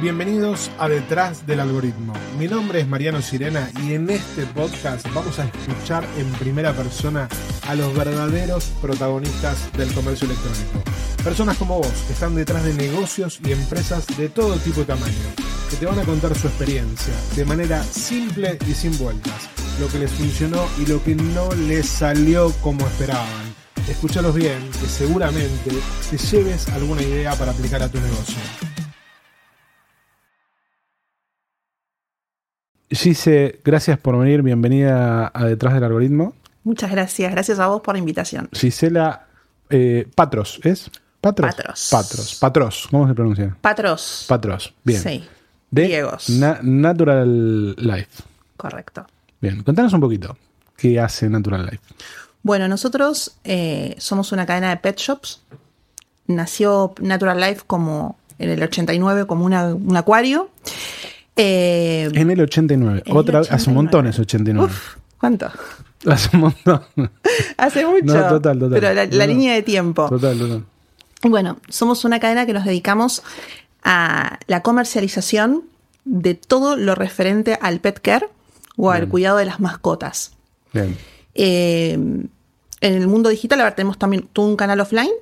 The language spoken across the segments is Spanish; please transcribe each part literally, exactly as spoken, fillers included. Bienvenidos a Detrás del Algoritmo. Mi nombre es Mariano Sirena y en este podcast vamos a escuchar en primera persona a los verdaderos protagonistas del comercio electrónico. Personas como vos, que están detrás de negocios y empresas de todo tipo y tamaño, que te van a contar su experiencia de manera simple y sin vueltas, lo que les funcionó y lo que no les salió como esperaban. Escúchalos bien, que seguramente te lleves alguna idea para aplicar a tu negocio. Gise, gracias por venir, bienvenida a Detrás del Algoritmo. Muchas gracias, gracias a vos por la invitación. Gisela eh, Patros, ¿es? Patros. Patros. Patros. Patros, ¿cómo se pronuncia? Patros. Patros, bien. Sí, de griegos. Na- Natural Life. Correcto. Bien, contanos un poquito, ¿qué hace Natural Life? Bueno, nosotros eh, somos una cadena de pet shops. Nació Natural Life como en el ochenta y nueve como una, un acuario. Eh, en el ochenta y nueve. En Otra, el ochenta y nueve. Hace un montón es ochenta y nueve. Uf, ¿cuánto? Hace un montón. Hace mucho. No, total, total. Pero la, la no, línea de tiempo. Total, total. Bueno, somos una cadena que nos dedicamos a la comercialización de todo lo referente al pet care o Bien. Al cuidado de las mascotas. Bien. Eh, en el mundo digital, ahora tenemos también todo un canal offline.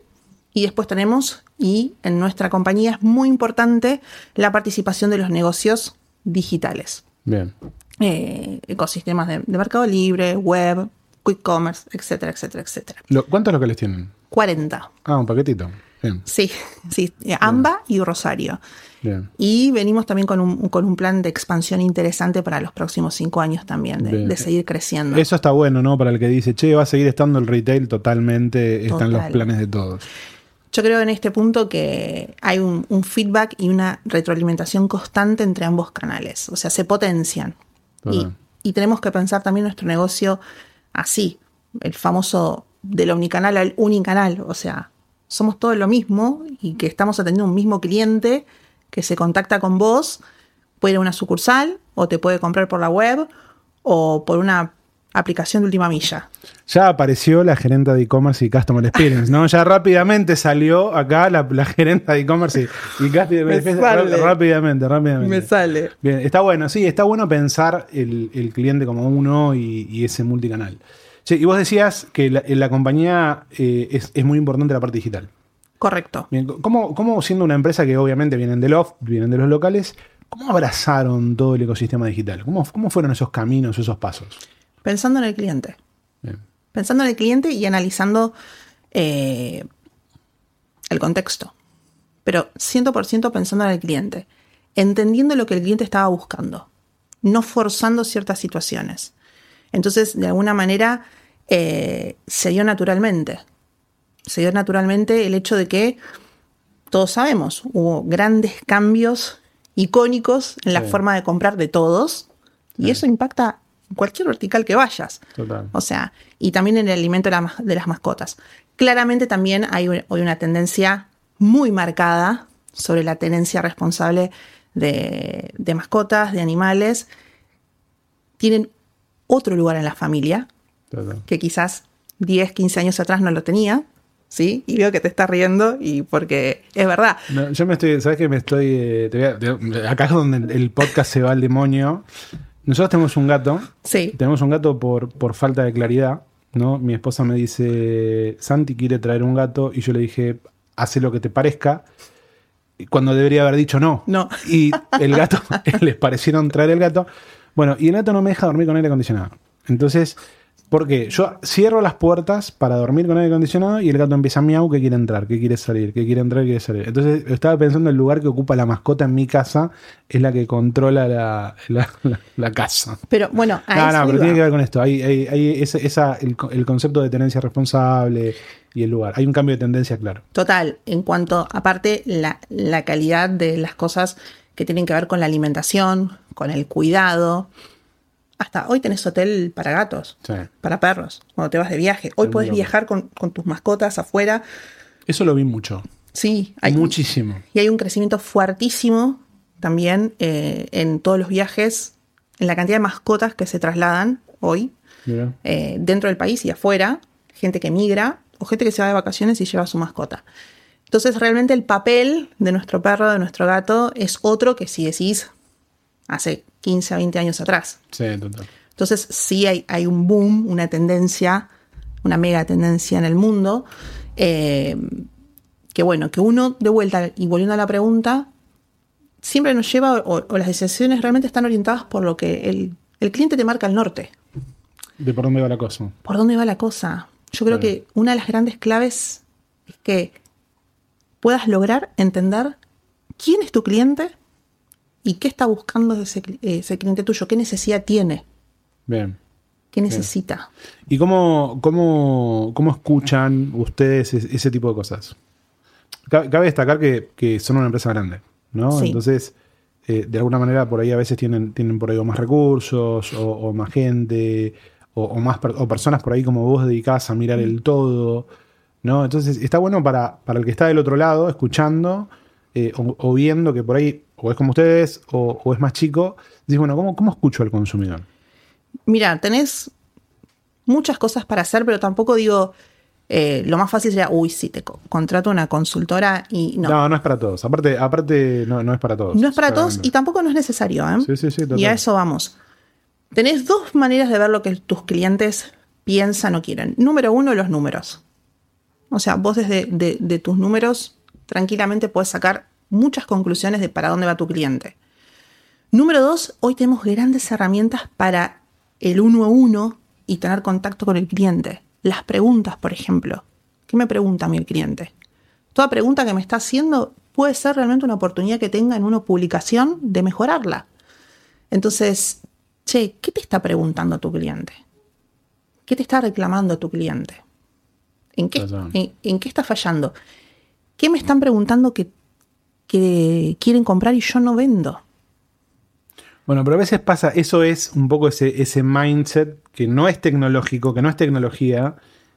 Y después tenemos, y en nuestra compañía es muy importante, la participación de los negocios digitales. Bien. Eh, ecosistemas de, de Mercado Libre, web, quick commerce, etcétera, etcétera, etcétera. ¿Cuántos locales tienen? cuarenta. Ah, un paquetito. Bien. Sí, sí. Amba Bien. Y Rosario. Bien. Y venimos también con un, con un plan de expansión interesante para los próximos cinco años también, de, de seguir creciendo. Eso está bueno, ¿no? Para el que dice, che, va a seguir estando el retail, totalmente están Total. Los planes de todos. Yo creo en este punto que hay un, un feedback y una retroalimentación constante entre ambos canales. O sea, se potencian. Y, y tenemos que pensar también nuestro negocio así. El famoso del omnicanal al unicanal. O sea, somos todos lo mismo y que estamos atendiendo un mismo cliente que se contacta con vos. Puede ir a una sucursal o te puede comprar por la web o por una aplicación de última milla. Ya apareció la gerenta de e-commerce y Customer Experience, ¿no? Ya rápidamente salió acá la, la gerenta de e-commerce y, y Customer Experience. Rápidamente, rápidamente. Me sale. Bien, está bueno, sí, está bueno pensar el, el cliente como uno y, y ese multicanal. Sí, y vos decías que la, en la compañía eh, es, es muy importante la parte digital. Correcto. Bien, ¿cómo, cómo siendo una empresa que obviamente vienen del off, vienen de los locales, cómo abrazaron todo el ecosistema digital? ¿Cómo, cómo fueron esos caminos, esos pasos? Pensando en el cliente. Bien. Pensando en el cliente y analizando eh, el contexto. Pero cien por ciento pensando en el cliente. Entendiendo lo que el cliente estaba buscando. No forzando ciertas situaciones. Entonces, de alguna manera, eh, se dio naturalmente. Se dio naturalmente el hecho de que, todos sabemos, hubo grandes cambios icónicos en la Bien. Forma de comprar de todos. Y Bien. Eso impacta cualquier vertical que vayas. Total. O sea, y también en el alimento de, la, de las mascotas. Claramente también hay hoy una tendencia muy marcada sobre la tenencia responsable de, de mascotas, de animales. Tienen otro lugar en la familia Total. Que quizás diez, quince años atrás no lo tenía. ¿Sí? Y veo que te estás riendo y porque es verdad. No, yo me estoy, ¿sabes qué? Me estoy. Eh, te voy a, acá es donde el podcast se va al demonio. Nosotros tenemos un gato, sí. tenemos un gato por, por falta de claridad, ¿no? Mi esposa me dice, Santi quiere traer un gato, y yo le dije, hace lo que te parezca, cuando debería haber dicho no. No. Y el gato, les parecieron traer el gato. Bueno, y el gato no me deja dormir con aire acondicionado. Entonces, ¿por qué? Yo cierro las puertas para dormir con aire acondicionado y el gato empieza a miau, que quiere entrar, que quiere salir, que quiere entrar, que quiere salir. Entonces, estaba pensando el lugar que ocupa la mascota en mi casa es la que controla la, la, la, la casa. Pero bueno, a no, eso no, pero iba. Tiene que ver con esto. Hay, hay, hay esa, esa, el, el concepto de tenencia responsable y el lugar. Hay un cambio de tendencia, claro. Total. En cuanto, aparte, la, la calidad de las cosas que tienen que ver con la alimentación, con el cuidado. Hasta hoy tenés hotel para gatos, sí. para perros, cuando te vas de viaje. Hoy podés viajar con, con tus mascotas afuera. Eso lo vi mucho. Sí. Hay, Muchísimo. Y hay un crecimiento fuertísimo también eh, en todos los viajes, en la cantidad de mascotas que se trasladan hoy eh, dentro del país y afuera. Gente que migra o gente que se va de vacaciones y lleva a su mascota. Entonces realmente el papel de nuestro perro, de nuestro gato, es otro que si decís hace quince a veinte años atrás. Sí, total. Entonces sí hay, hay un boom, una tendencia, una mega tendencia en el mundo. Eh, que bueno, que uno, de vuelta y volviendo a la pregunta, siempre nos lleva, o, o las decisiones realmente están orientadas por lo que el, el cliente te marca el norte. ¿De por dónde va la cosa? ¿Por dónde va la cosa? Yo creo que una de las grandes claves es que puedas lograr entender quién es tu cliente y qué está buscando ese, ese cliente tuyo, qué necesidad tiene. Bien. ¿Qué necesita? Bien. ¿Y cómo, cómo, cómo escuchan ustedes ese tipo de cosas? Cabe destacar que, que son una empresa grande, ¿no? Sí. Entonces, eh, de alguna manera, por ahí a veces tienen, tienen por ahí más recursos o, o más gente... O, o, más, o personas por ahí como vos dedicadas a mirar el todo, ¿no? Entonces está bueno para, para el que está del otro lado, escuchando eh, o, o viendo que por ahí o es como ustedes o, o es más chico. Dices, bueno, ¿cómo, cómo escucho al consumidor? Mirá, tenés muchas cosas para hacer, pero tampoco digo, eh, lo más fácil sería, uy, sí, te co- contrato una consultora y no. No, no es para todos. Aparte, aparte no, no es para todos. No es para todos y tampoco no es necesario, ¿eh? Sí, sí, sí. Total. Y a eso vamos. Tenés dos maneras de ver lo que tus clientes piensan o quieren. Número uno, los números. O sea, vos desde de, de tus números tranquilamente podés sacar muchas conclusiones de para dónde va tu cliente. Número dos, hoy tenemos grandes herramientas para el uno a uno y tener contacto con el cliente. Las preguntas, por ejemplo. ¿Qué me pregunta a mí el cliente? Toda pregunta que me está haciendo puede ser realmente una oportunidad que tenga en una publicación de mejorarla. Entonces... Che, ¿qué te está preguntando tu cliente? ¿Qué te está reclamando tu cliente? ¿En qué, en, en qué está fallando? ¿Qué me están preguntando que, que quieren comprar y yo no vendo? Bueno, pero a veces pasa, eso es un poco ese, ese mindset que no es tecnológico, que no es tecnología,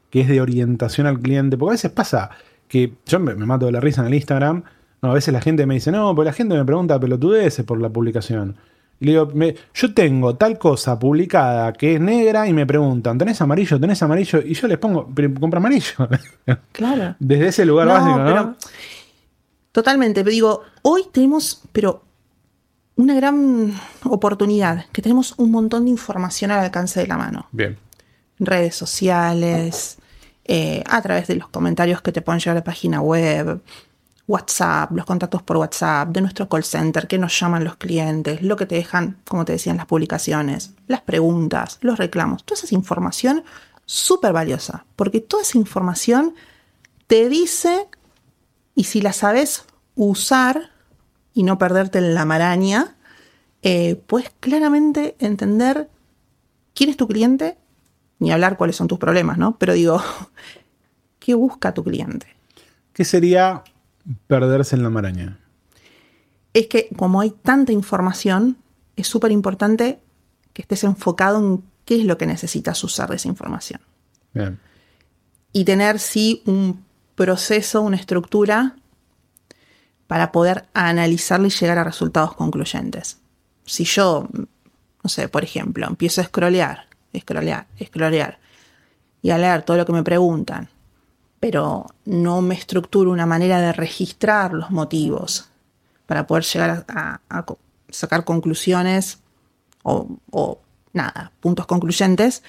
que es de orientación al cliente. Porque a veces pasa que yo me, me mato de la risa en el Instagram. No, a veces la gente me dice, no, pues la gente me pregunta pelotudeces por la publicación. Y le digo, me, yo tengo tal cosa publicada que es negra y me preguntan, ¿tenés amarillo? ¿Tenés amarillo? Y yo les pongo, compra amarillo. Claro. Desde ese lugar no, básico, ¿no? Pero, totalmente. Pero digo, hoy tenemos, pero una gran oportunidad, que tenemos un montón de información al alcance de la mano. Bien. Redes sociales, eh, a través de los comentarios que te pueden llegar a la página web... WhatsApp, los contactos por WhatsApp, de nuestro call center, que nos llaman los clientes, lo que te dejan, como te decían, las publicaciones, las preguntas, los reclamos. Toda esa información súper valiosa, porque toda esa información te dice, y si la sabes usar y no perderte en la maraña, eh, puedes claramente entender quién es tu cliente, ni hablar cuáles son tus problemas, ¿no? Pero digo, ¿qué busca tu cliente? ¿Qué sería... perderse en la maraña? Es que como hay tanta información, es súper importante que estés enfocado en qué es lo que necesitas usar de esa información. Bien. Y tener sí un proceso, una estructura para poder analizarla y llegar a resultados concluyentes. Si yo, no sé, por ejemplo, empiezo a scrollear, scrollear, scrollear y a leer todo lo que me preguntan, pero no me estructuro una manera de registrar los motivos para poder llegar a, a, a sacar conclusiones o, o nada, puntos concluyentes.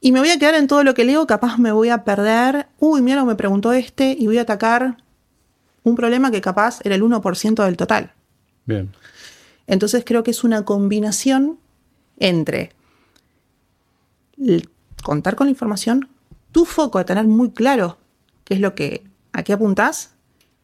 Y me voy a quedar en todo lo que leo, capaz me voy a perder. Uy, mira, me preguntó este y voy a atacar un problema que capaz era el uno por ciento del total. Bien. Entonces creo que es una combinación entre contar con la información, tu foco de tener muy claro qué es lo que, a qué apuntás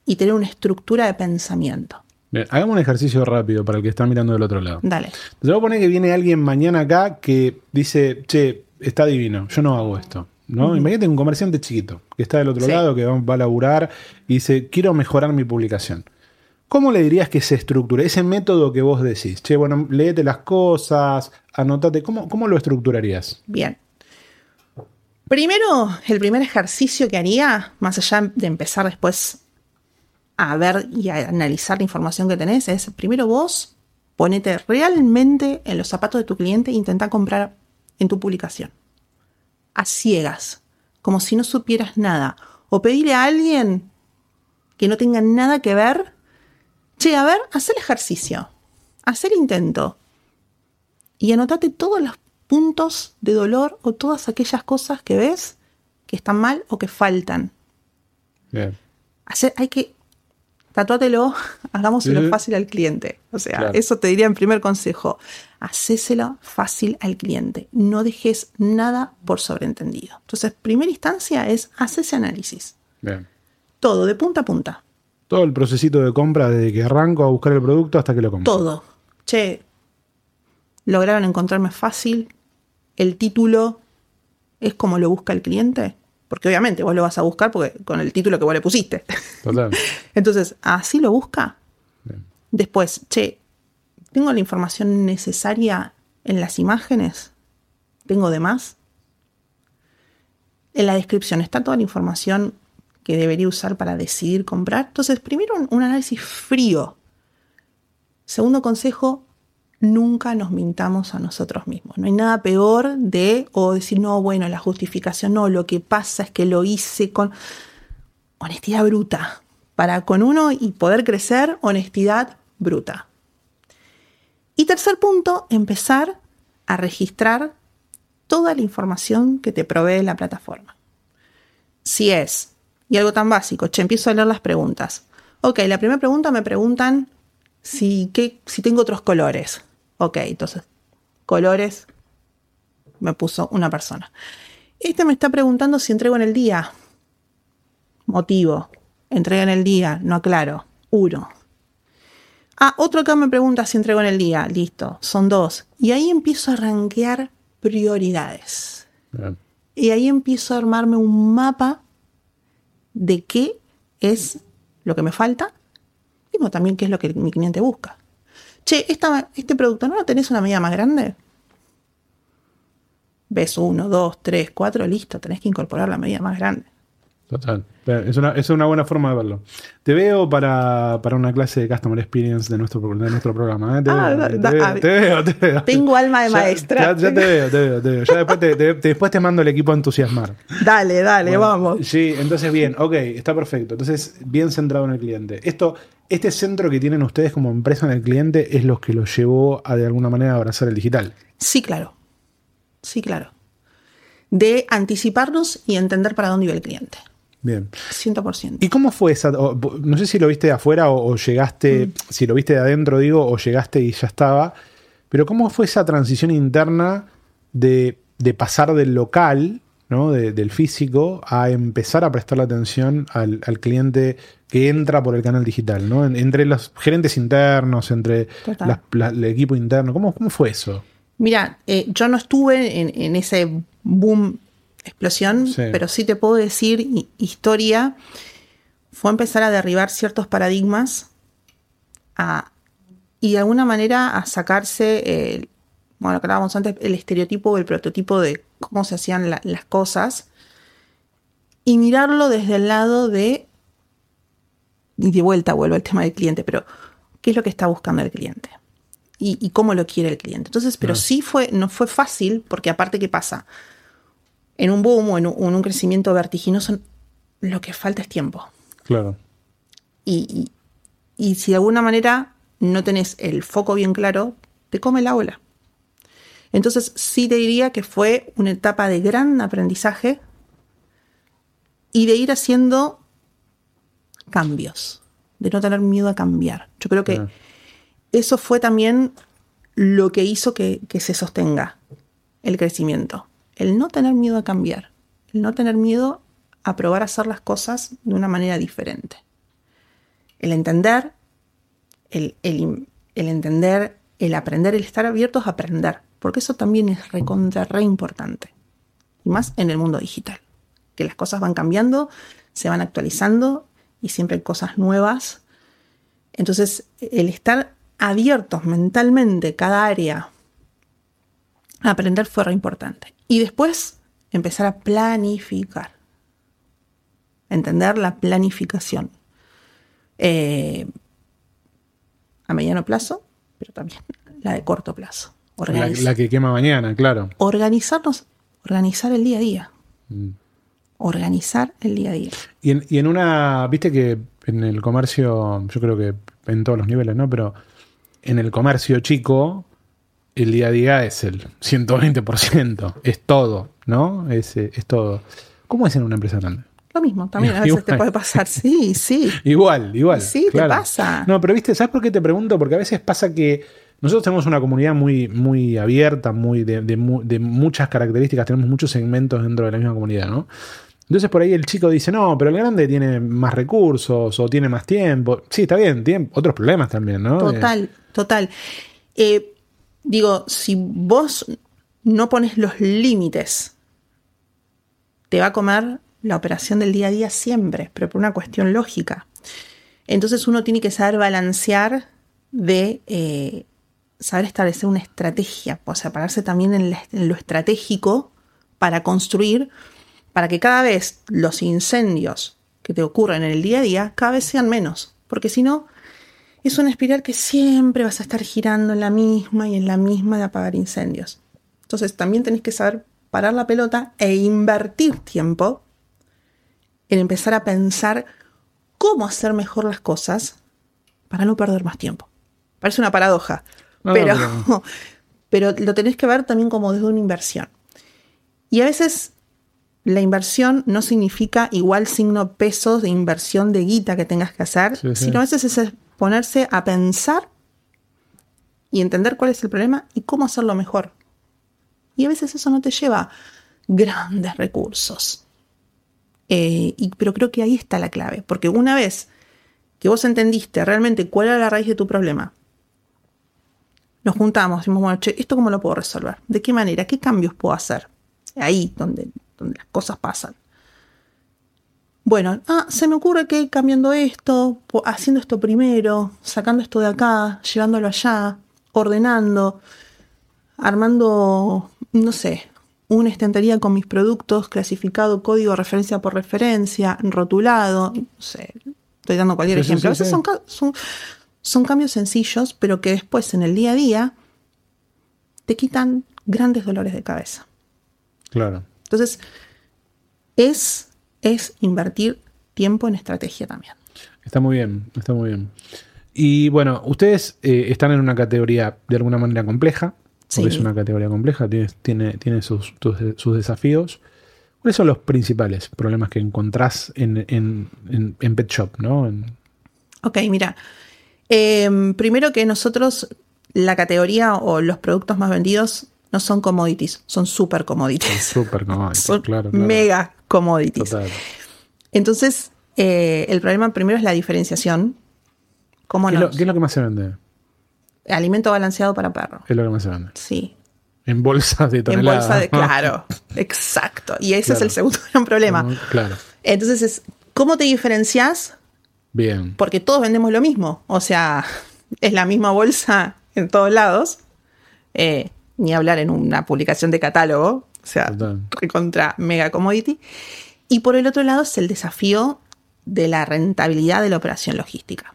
y tener una estructura de pensamiento. Bien, hagamos un ejercicio rápido para el que está mirando del otro lado. Dale. Te voy a poner que viene alguien mañana acá que dice, che, está divino, yo no hago esto, ¿no? Uh-huh. Imagínate un comerciante chiquito que está del otro sí. lado, que va, va a laburar y dice, quiero mejorar mi publicación. ¿Cómo le dirías que se estructure? Ese método que vos decís, che, bueno, léete las cosas, anotate. ¿Cómo, cómo lo estructurarías? Bien. Primero, el primer ejercicio que haría, más allá de empezar después a ver y a analizar la información que tenés, es primero vos ponete realmente en los zapatos de tu cliente e intentá comprar en tu publicación. A ciegas, como si no supieras nada. O pedile a alguien que no tengan nada que ver, che, a ver, haz el ejercicio, haz el intento y anotate todos los puntos de dolor o todas aquellas cosas que ves que están mal o que faltan. Bien. Hacer, hay que tatúatelo, hagámoselo uh-huh. fácil al cliente. O sea, claro. Eso te diría en primer consejo. Hacéselo fácil al cliente. No dejes nada por sobreentendido. Entonces, primera instancia es hacer ese análisis. Bien. Todo, de punta a punta. Todo el procesito de compra, desde que arranco a buscar el producto hasta que lo compro. Todo. Che, lograron encontrarme fácil. El título es como lo busca el cliente. Porque obviamente vos lo vas a buscar porque con el título que vos le pusiste. Total. Entonces, así lo busca. Bien. Después, che, ¿tengo la información necesaria en las imágenes? ¿Tengo de más? En la descripción está toda la información que debería usar para decidir comprar. Entonces, primero un, un análisis frío. Segundo consejo, nunca nos mintamos a nosotros mismos. No hay nada peor de o decir, no, bueno, la justificación, no, lo que pasa es que lo hice con honestidad bruta. Para con uno y poder crecer, honestidad bruta. Y tercer punto, empezar a registrar toda la información que te provee la plataforma. Si es, y algo tan básico, che, empiezo a leer las preguntas. Ok, la primera pregunta me preguntan si, que, si tengo otros colores. Ok, entonces, colores me puso una persona. Este me está preguntando si entrego en el día. Motivo. Entrega en el día. No aclaro. Uno. Ah, otro acá me pregunta si entrego en el día. Listo. Son dos. Y ahí empiezo a rankear prioridades. Bien. Y ahí empiezo a armarme un mapa de qué es lo que me falta. Digo también qué es lo que mi cliente busca. Che, esta, este producto, ¿no lo tenés una medida más grande? Ves uno, dos, tres, cuatro, listo. Tenés que incorporar la medida más grande. Total. Es una, es una buena forma de verlo. Te veo para, para una clase de Customer Experience de nuestro, de nuestro programa. ¿eh? Te, ah, veo, da, te, da, veo, te veo, te veo. Tengo alma de ya, maestra. Ya, ya te veo, te veo, te veo. Ya después, te, te, después te mando el equipo a entusiasmar. Dale, dale, bueno, vamos. Sí, entonces bien, ok, está perfecto. Entonces, bien centrado en el cliente. Esto, este centro que tienen ustedes como empresa en el cliente es lo que los llevó a de alguna manera abrazar el digital. Sí, claro. Sí, claro. De anticiparnos y entender para dónde iba el cliente. Bien. cien por ciento. ¿Y cómo fue esa? O, no sé si lo viste de afuera o, o llegaste, mm. si lo viste de adentro, digo, o llegaste y ya estaba, pero ¿cómo fue esa transición interna de, de pasar del local, ¿no? de, del físico, a empezar a prestar la atención al, al cliente que entra por el canal digital, ¿no? En, entre los gerentes internos, entre las, la, el equipo interno? ¿Cómo, cómo fue eso? Mira, eh, yo no estuve en, en ese boom explosión, sí. Pero sí te puedo decir, historia, fue empezar a derribar ciertos paradigmas a, y de alguna manera a sacarse, el, bueno, que hablábamos antes, el estereotipo o el prototipo de cómo se hacían la, las cosas y mirarlo desde el lado de, y de vuelta vuelvo al tema del cliente, pero ¿qué es lo que está buscando el cliente? Y, y cómo lo quiere el cliente. Entonces, pero no. sí fue, no fue fácil, porque aparte, ¿qué pasa? En un boom o en un crecimiento vertiginoso, lo que falta es tiempo. Claro. Y, y, y si de alguna manera no tenés el foco bien claro, te come la ola. Entonces sí te diría que fue una etapa de gran aprendizaje y de ir haciendo cambios, de no tener miedo a cambiar. Yo creo que ah. eso fue también lo que hizo que, que se sostenga el crecimiento. El no tener miedo a cambiar, el no tener miedo a probar a hacer las cosas de una manera diferente. El entender, el, el, el entender, el aprender, el estar abiertos a aprender, porque eso también es recontra, re importante. Y más en el mundo digital, que las cosas van cambiando, se van actualizando y siempre hay cosas nuevas. Entonces, el estar abiertos mentalmente cada área a aprender fue re importante. Y después empezar a planificar. Entender la planificación. Eh, a mediano plazo, pero también la de corto plazo. La, la que quema mañana, claro. Organizarnos, organizar el día a día. Mm. Organizar el día a día. Y en, y en una, viste que en el comercio, yo creo que en todos los niveles, ¿no? Pero en el comercio chico, el día a día es el ciento veinte por ciento. Es todo, ¿no? Es, es todo. ¿Cómo es en una empresa grande? Lo mismo, también a veces igual. Te puede pasar. Sí, sí. Igual, igual. Sí, claro. Te pasa. No, pero viste, ¿sabes por qué te pregunto? Porque a veces pasa que nosotros tenemos una comunidad muy, muy abierta, muy de, de, de muchas características, tenemos muchos segmentos dentro de la misma comunidad, ¿no? Entonces por ahí el chico dice, no, pero el grande tiene más recursos o tiene más tiempo. Sí, está bien, tiene otros problemas también, ¿no? Total, eh. total. Eh, digo, si vos no pones los límites, te va a comer la operación del día a día siempre, pero por una cuestión lógica. Entonces uno tiene que saber balancear de eh, saber establecer una estrategia, o sea, pararse también en, la, en lo estratégico para construir, para que cada vez los incendios que te ocurren en el día a día cada vez sean menos, porque si no es una espiral que siempre vas a estar girando en la misma y en la misma de apagar incendios. Entonces también tenés que saber parar la pelota e invertir tiempo en empezar a pensar cómo hacer mejor las cosas para no perder más tiempo. Parece una paradoja, no, pero, no. pero lo tenés que ver también como desde una inversión. Y a veces la inversión no significa igual signo pesos de inversión de guita que tengas que hacer, sí, sí. sino a veces es ponerse a pensar y entender cuál es el problema y cómo hacerlo mejor. Y a veces eso no te lleva grandes recursos. Eh, y, pero creo que ahí está la clave, porque una vez que vos entendiste realmente cuál era la raíz de tu problema, nos juntamos, decimos, bueno, che, ¿esto cómo lo puedo resolver? ¿De qué manera? ¿Qué cambios puedo hacer? Ahí donde, donde las cosas pasan. Bueno, ah, se me ocurre que cambiando esto, haciendo esto primero, sacando esto de acá, llevándolo allá, ordenando, armando, no sé, una estantería con mis productos, clasificado código referencia por referencia, rotulado, no sé, estoy dando cualquier sí, ejemplo. Sí, sí, sí. Son, son, son cambios sencillos, pero que después en el día a día te quitan grandes dolores de cabeza. Claro. Entonces, es, es invertir tiempo en estrategia también. Está muy bien, está muy bien. Y bueno, ustedes eh, están en una categoría de alguna manera compleja. Porque sí. es una categoría compleja, tiene, tiene, tiene sus, sus, sus desafíos. ¿Cuáles son los principales problemas que encontrás en, en, en, en Pet Shop? ¿No? En... Ok, mira. Eh, primero que nosotros, la categoría o los productos más vendidos no son commodities, son super commodities. Son super commodities, son claro, claro. Mega commodities. Total. Entonces, eh, el problema primero es la diferenciación. ¿Cómo ¿Qué, nos... lo, ¿Qué es lo que más se vende? Alimento balanceado para perro. Es lo que más se vende. Sí. En bolsas de toneladas. En bolsas de, claro, exacto. Y ese claro. es el segundo gran problema. Uh, claro. Entonces, es, ¿cómo te diferencias? Bien. Porque todos vendemos lo mismo. O sea, es la misma bolsa en todos lados. Eh, ni hablar en una publicación de catálogo. O sea, contra mega commodity. Y por el otro lado es el desafío de la rentabilidad de la operación logística.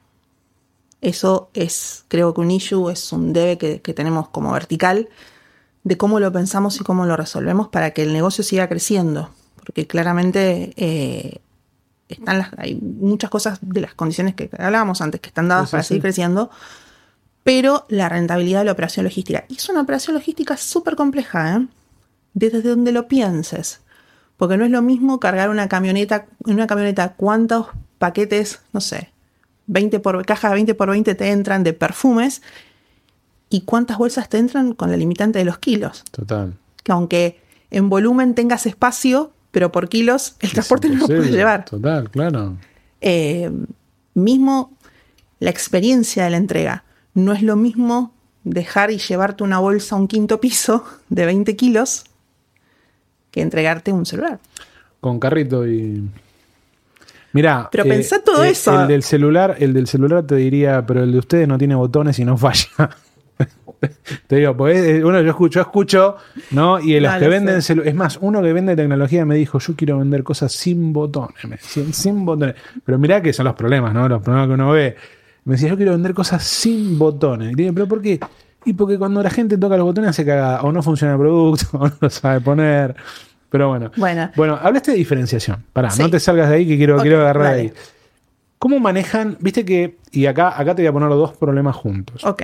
Eso es, creo que un issue, es un debe que, que tenemos como vertical de cómo lo pensamos y cómo lo resolvemos para que el negocio siga creciendo. Porque claramente eh, están las, hay muchas cosas de las condiciones que hablábamos antes que están dadas Eso para sí. seguir creciendo, pero la rentabilidad de la operación logística. Y es una operación logística súper compleja, ¿eh? Desde donde lo pienses. Porque no es lo mismo cargar una camioneta, en una camioneta cuántos paquetes, no sé, veinte por, cajas veinte por veinte te entran de perfumes y cuántas bolsas te entran con la limitante de los kilos. Total. Que aunque en volumen tengas espacio, pero por kilos el transporte no lo puedes llevar. Total, claro. Eh, mismo la experiencia de la entrega. No es lo mismo dejar y llevarte una bolsa a un quinto piso de veinte kilos que entregarte un celular. Con carrito y... Mirá, pero pensá eh, todo eh, eso. El del celular, el del celular te diría, pero el de ustedes no tiene botones y no falla. Te digo, pues uno yo escucho, yo escucho, ¿no? Y los no, que venden celulares, es más, uno que vende tecnología me dijo, yo quiero vender cosas sin botones, me decía, sin botones. Pero mirá que son los problemas, ¿no? Los problemas que uno ve. Me decía, yo quiero vender cosas sin botones. Y dije, pero ¿por qué? Y porque cuando la gente toca los botones se caga, o no funciona el producto, o no lo sabe poner. Pero bueno. bueno, bueno, hablaste de diferenciación. Pará, sí. no te salgas de ahí que quiero, okay, quiero agarrar vale. ahí. ¿Cómo manejan? Viste que... Y acá, acá te voy a poner dos problemas juntos. Ok.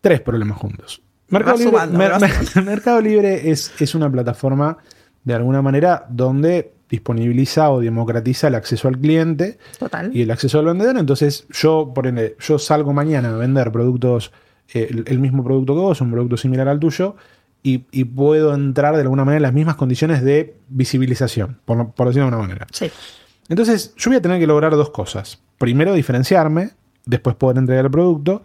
Tres problemas juntos. Mercado Libre, subando, Mer- Mer- Mercado Libre es, es una plataforma, de alguna manera, donde disponibiliza o democratiza el acceso al cliente. Total. Y el acceso al vendedor. Entonces, yo, por ejemplo, yo salgo mañana a vender productos, eh, el, el mismo producto que vos, un producto similar al tuyo, y, y puedo entrar de alguna manera en las mismas condiciones de visibilización, por, por decirlo de una manera. Sí. Entonces, yo voy a tener que lograr dos cosas. Primero, diferenciarme, después poder entregar el producto,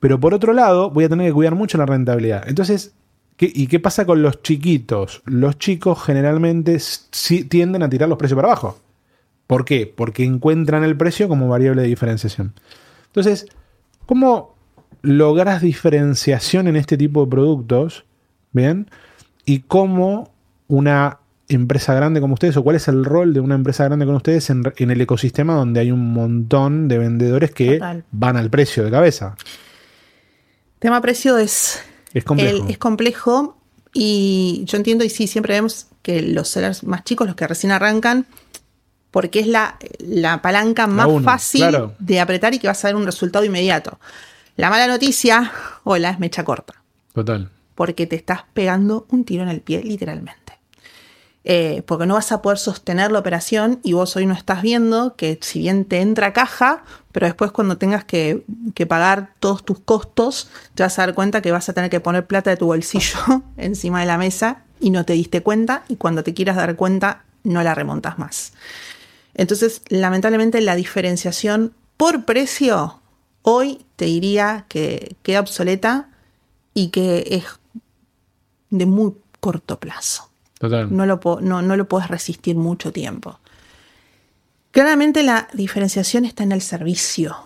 pero por otro lado, voy a tener que cuidar mucho la rentabilidad. Entonces, ¿qué, ¿y qué pasa con los chiquitos? Los chicos generalmente sí tienden a tirar los precios para abajo. ¿Por qué? Porque encuentran el precio como variable de diferenciación. Entonces, ¿cómo logras diferenciación en este tipo de productos? ¿Bien? ¿Y cómo una empresa grande como ustedes, o cuál es el rol de una empresa grande como ustedes en, en el ecosistema donde hay un montón de vendedores que Total. Van al precio de cabeza? El tema precio es, es, complejo. El, es complejo y yo entiendo, y sí, siempre vemos que los sellers más chicos, los que recién arrancan, porque es la, la palanca más la uno, fácil claro. de apretar y que vas a ver un resultado inmediato. La mala noticia, o la mecha corta. Total. Porque te estás pegando un tiro en el pie, literalmente. Eh, porque no vas a poder sostener la operación y vos hoy no estás viendo que si bien te entra caja, pero después cuando tengas que, que pagar todos tus costos, te vas a dar cuenta que vas a tener que poner plata de tu bolsillo encima de la mesa y no te diste cuenta, y cuando te quieras dar cuenta no la remontas más. Entonces, lamentablemente, la diferenciación por precio hoy te diría que queda obsoleta y que es de muy corto plazo. Total. No lo, no, no lo podés resistir mucho tiempo. Claramente la diferenciación está en el servicio.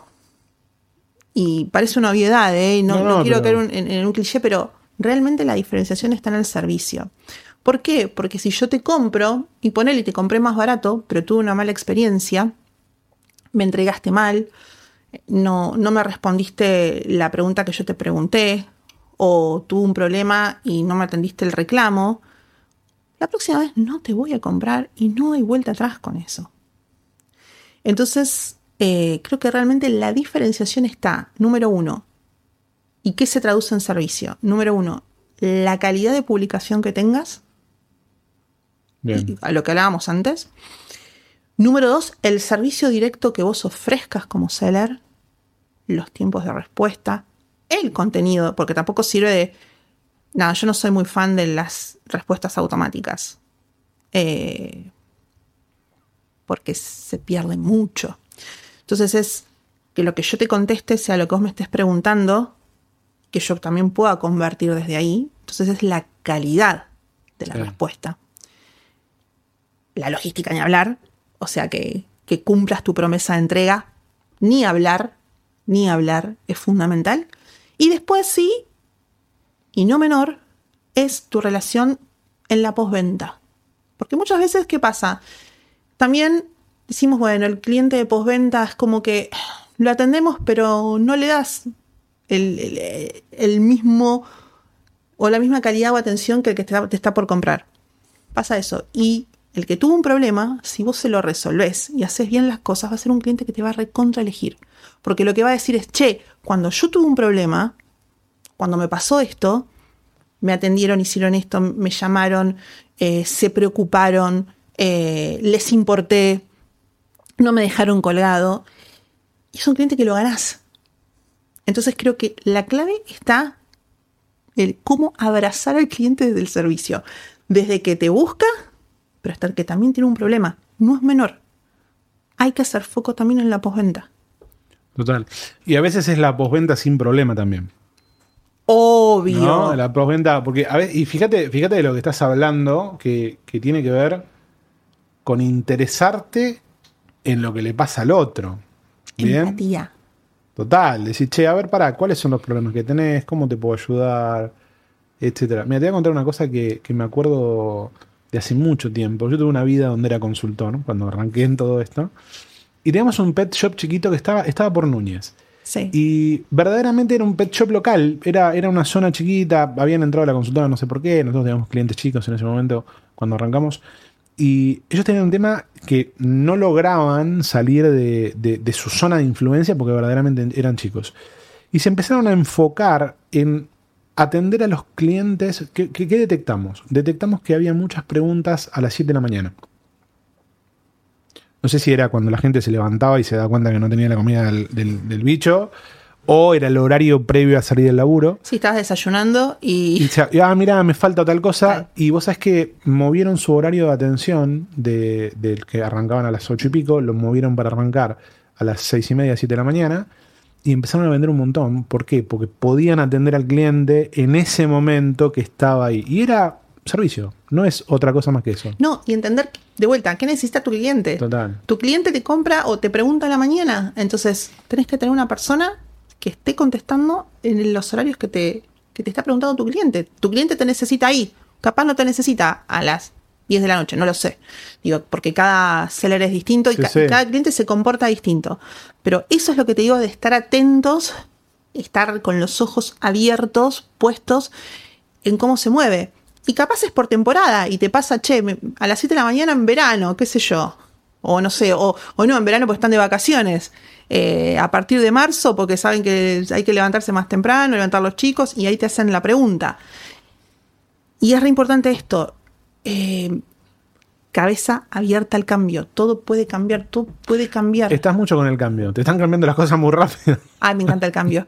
Y parece una obviedad, ¿eh? No, no, no, no quiero pero... caer un, en, en un cliché, pero realmente la diferenciación está en el servicio. ¿Por qué? Porque si yo te compro, y ponele, te compré más barato, pero tuve una mala experiencia, me entregaste mal, no, no me respondiste la pregunta que yo te pregunté, o tuve un problema y no me atendiste el reclamo, la próxima vez no te voy a comprar y no hay vuelta atrás con eso. Entonces, eh, creo que realmente la diferenciación está, número uno, ¿y qué se traduce en servicio? Número uno, la calidad de publicación que tengas, y, a lo que hablábamos antes. Número dos, el servicio directo que vos ofrezcas como seller, los tiempos de respuesta, el contenido, porque tampoco sirve de... Nada, yo no soy muy fan de las respuestas automáticas. Eh, porque se pierde mucho. Entonces es que lo que yo te conteste sea lo que vos me estés preguntando, que yo también pueda convertir desde ahí. Entonces es la calidad de la sí. respuesta. La logística, ni hablar. O sea, que, que cumplas tu promesa de entrega. Ni hablar, ni hablar es fundamental. Y después sí... Y no menor, es tu relación en la postventa. Porque muchas veces, ¿qué pasa? También decimos, bueno, el cliente de postventa es como que lo atendemos, pero no le das el, el, el mismo o la misma calidad o atención que el que te, te está por comprar. Pasa eso. Y el que tuvo un problema, si vos se lo resolvés y haces bien las cosas, va a ser un cliente que te va a recontraelegir. Porque lo que va a decir es, che, cuando yo tuve un problema... Cuando me pasó esto, me atendieron, hicieron esto, me llamaron, eh, se preocuparon, eh, les importé, no me dejaron colgado. Y es un cliente que lo ganás. Entonces creo que la clave está en cómo abrazar al cliente desde el servicio. Desde que te busca, pero hasta el que también tiene un problema. No es menor. Hay que hacer foco también en la postventa. Total. Y a veces es la postventa sin problema también. Obvio. No, la postventa, porque a ver, y fíjate, fíjate de lo que estás hablando, que, que tiene que ver con interesarte en lo que le pasa al otro. ¿Bien? Empatía. Total, decir, che, a ver, pará, ¿cuáles son los problemas que tenés? ¿Cómo te puedo ayudar? Etcétera. Mira, te voy a contar una cosa que, que me acuerdo de hace mucho tiempo. Yo tuve una vida donde era consultor, ¿no? Cuando arranqué en todo esto. Y teníamos un pet shop chiquito que estaba, estaba por Núñez. Sí. Y verdaderamente era un pet shop local, era, era una zona chiquita, habían entrado a la consultora no sé por qué, nosotros teníamos clientes chicos en ese momento cuando arrancamos, Y ellos tenían un tema que no lograban salir de, de, de su zona de influencia porque verdaderamente eran chicos. Y se empezaron a enfocar en atender a los clientes. ¿Qué, qué, qué detectamos? Detectamos que había muchas preguntas a las siete de la mañana. No sé si era cuando la gente se levantaba y se daba cuenta que no tenía la comida del, del, del bicho, o era el horario previo a salir del laburo. Sí, estabas desayunando y... y se, ah, mirá, me falta tal cosa. Ay. Y vos sabés que movieron su horario de atención del de que arrancaban a las ocho y pico, lo movieron para arrancar a las seis y media, siete de la mañana, y empezaron a vender un montón. ¿Por qué? Porque podían atender al cliente en ese momento que estaba ahí. Y era servicio, no es otra cosa más que eso. No, y entender, de vuelta, ¿qué necesita tu cliente? Total. Tu cliente te compra o te pregunta a la mañana. Entonces, tenés que tener una persona que esté contestando en los horarios que te, que te está preguntando tu cliente. Tu cliente te necesita ahí. Capaz no te necesita a las diez de la noche, no lo sé. Digo, porque cada seller es distinto y sí, ca- sí. cada cliente se comporta distinto. Pero eso es lo que te digo de estar atentos, estar con los ojos abiertos, puestos en cómo se mueve. Y capaz es por temporada y te pasa, che, me, a las siete de la mañana en verano, qué sé yo. O no sé, o, o no, en verano porque están de vacaciones. Eh, a partir de marzo, porque saben que hay que levantarse más temprano, levantar los chicos, y ahí te hacen la pregunta. Y es re importante esto, eh, cabeza abierta al cambio, todo puede cambiar, todo puede cambiar. Estás mucho con el cambio, te están cambiando las cosas muy rápido. Ay, me encanta el cambio.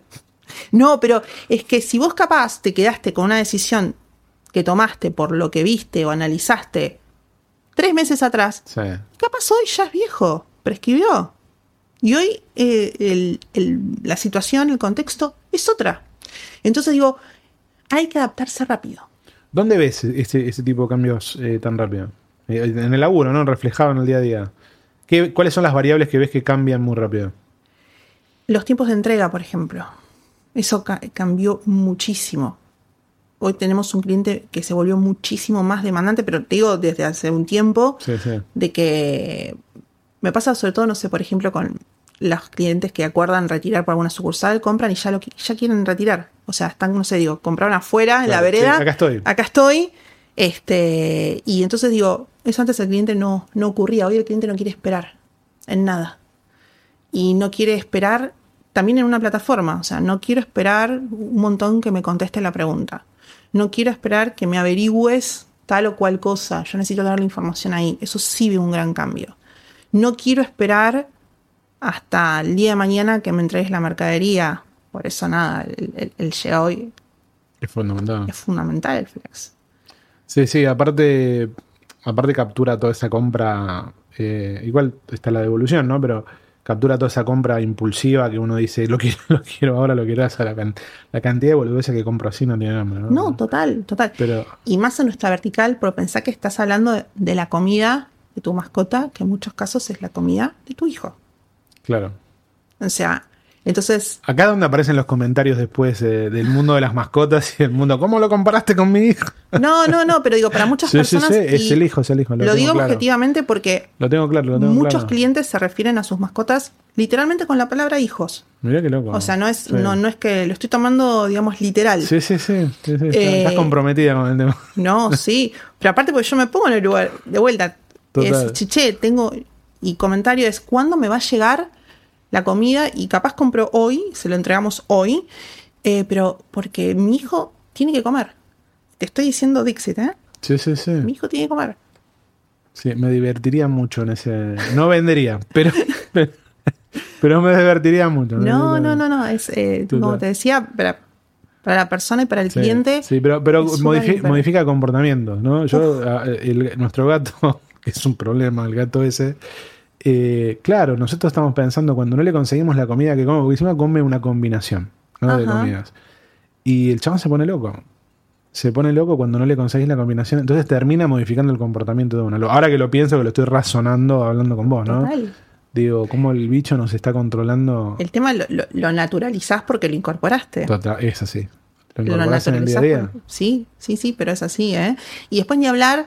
No, pero es que si vos capaz te quedaste con una decisión que tomaste por lo que viste o analizaste tres meses atrás, sí. capaz hoy ya es viejo, prescribió. Y hoy eh, el, el, la situación, el contexto, es otra. Entonces digo, hay que adaptarse rápido. ¿Dónde ves ese, ese tipo de cambios eh, tan rápido? Eh, en el laburo, ¿no? Reflejado en el día a día. ¿Qué, ¿Cuáles son las variables que ves que cambian muy rápido? Los tiempos de entrega, por ejemplo. Eso ca- cambió muchísimo. Hoy tenemos un cliente que se volvió muchísimo más demandante, pero te digo desde hace un tiempo, sí, sí. de que... Me pasa sobre todo, no sé, por ejemplo, con los clientes que acuerdan retirar por alguna sucursal, compran y ya lo ya quieren retirar. O sea, están, no sé, digo, compraron afuera, en claro, la vereda. Sí, acá estoy. Acá estoy. Este, y entonces digo, eso antes el cliente no, no ocurría. Hoy el cliente no quiere esperar en nada. Y no quiere esperar también en una plataforma. O sea, no quiero esperar un montón que me conteste la pregunta. No quiero esperar que me averigües tal o cual cosa. Yo necesito dar la información ahí. Eso sí ve un gran cambio. No quiero esperar hasta el día de mañana que me entregues la mercadería. Por eso nada, el, el, el llega hoy es fundamental. Es fundamental el flex. Sí, sí, aparte, aparte captura toda esa compra. Eh, igual está la devolución, ¿no? Pero captura toda esa compra impulsiva que uno dice, lo quiero, lo quiero ahora, lo quiero hacer. La, la cantidad de boludeces que compro así no tiene nombre, ¿no? No, total, total. Pero, y más en nuestra vertical, pero pensá que estás hablando de, de la comida de tu mascota, que en muchos casos es la comida de tu hijo. Claro. O sea, entonces... Acá donde aparecen los comentarios después eh, del mundo de las mascotas y el mundo, ¿cómo lo comparaste con mi hijo? No, no, no, pero digo, para muchas sí, personas... Sí, sí, es el hijo, es el hijo. Lo, lo digo claro. objetivamente porque... Lo tengo claro, lo tengo muchos claro. clientes se refieren a sus mascotas literalmente con la palabra hijos. Mirá qué loco. O sea, no es, sí. no, no es que lo estoy tomando, digamos, literal. Sí, sí, sí. sí, sí eh, estás comprometida con el tema. No, sí. Pero aparte porque yo me pongo en el lugar, de vuelta... Es, che, tengo... Y comentario es, ¿cuándo me va a llegar la comida? Y capaz compro hoy, se lo entregamos hoy, eh, pero porque mi hijo tiene que comer. Te estoy diciendo Dixit, ¿eh? Sí, sí, sí. Mi hijo tiene que comer. Sí, me divertiría mucho en ese... No vendería, pero... pero, pero me divertiría mucho. No, no, no, no. no. Es, eh, como te decía, para, para la persona y para el sí, cliente... Sí, pero, pero modifi- modifica comportamientos, ¿no? Yo, el, nuestro gato... Es un problema el gato ese. Eh, claro, nosotros estamos pensando cuando no le conseguimos la comida que come, porque encima come una combinación, ¿no? de comidas. Y el chabón se pone loco. Se pone loco cuando no le conseguís la combinación. Entonces termina modificando el comportamiento de uno. Ahora que lo pienso, que lo estoy razonando, hablando con vos, ¿no? Total. Digo, cómo el bicho nos está controlando. El tema lo, lo, lo naturalizás porque lo incorporaste. Total, es así. Lo incorporás lo en el día a día. Por... Sí, sí, sí, pero es así, ¿eh? Y después ni hablar,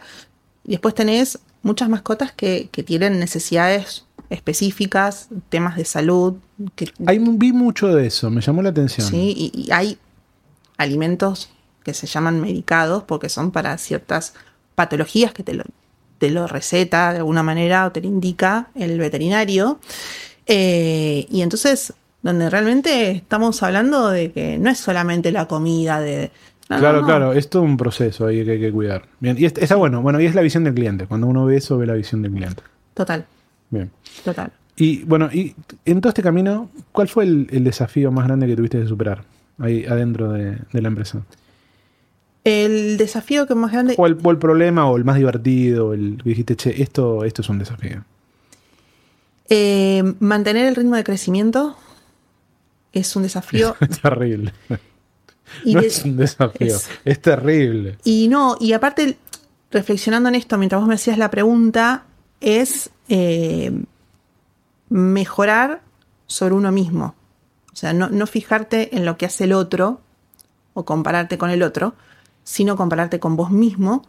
después tenés... Muchas mascotas que, que tienen necesidades específicas, temas de salud. Que... Ahí vi mucho de eso, me llamó la atención. Sí, y, y hay alimentos que se llaman medicados porque son para ciertas patologías que te lo, te lo receta de alguna manera o te lo indica el veterinario. Eh, y entonces, donde realmente estamos hablando de que no es solamente la comida de... No, claro, no, no. claro, es todo un proceso ahí que hay que cuidar. Bien, y está bueno, bueno, y es la visión del cliente. Cuando uno ve eso, ve la visión del cliente. Total. Bien. Total. Y bueno, y en todo este camino, ¿cuál fue el, el desafío más grande que tuviste de superar ahí adentro de, de la empresa? El desafío que más grande... O el, o el problema, o el más divertido, el que dijiste, che, esto, esto es un desafío. Eh, mantener el ritmo de crecimiento es un desafío... Terrible. Y no de... es un desafío, es... es terrible. Y no, y aparte, reflexionando en esto, mientras vos me hacías la pregunta, es... Eh, mejorar sobre uno mismo. O sea, no, no fijarte en lo que hace el otro o compararte con el otro, sino compararte con vos mismo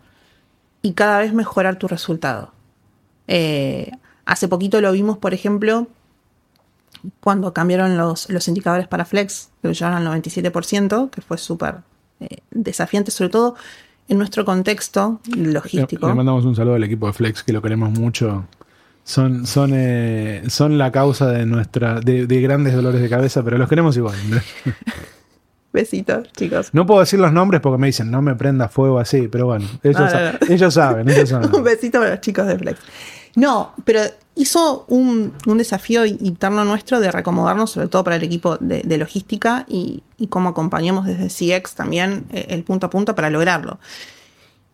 y cada vez mejorar tu resultado. Eh, hace poquito lo vimos, por ejemplo, cuando cambiaron los, los indicadores para Flex, que lo llevaron al noventa y siete por ciento, que fue súper eh, desafiante, sobre todo en nuestro contexto logístico. Le, le mandamos un saludo al equipo de Flex, que lo queremos mucho. Son son eh, son la causa de nuestra de, de grandes dolores de cabeza, pero los queremos igual. Besitos, chicos. No puedo decir los nombres porque me dicen, no me prenda fuego así, pero bueno, ellos, no, no, no. ellos saben. Ellos saben. Un besito para los chicos de Flex. No, pero hizo un, un desafío interno nuestro de reacomodarnos, sobre todo para el equipo de, de logística y, y cómo acompañamos desde C X también eh, el punto a punto para lograrlo.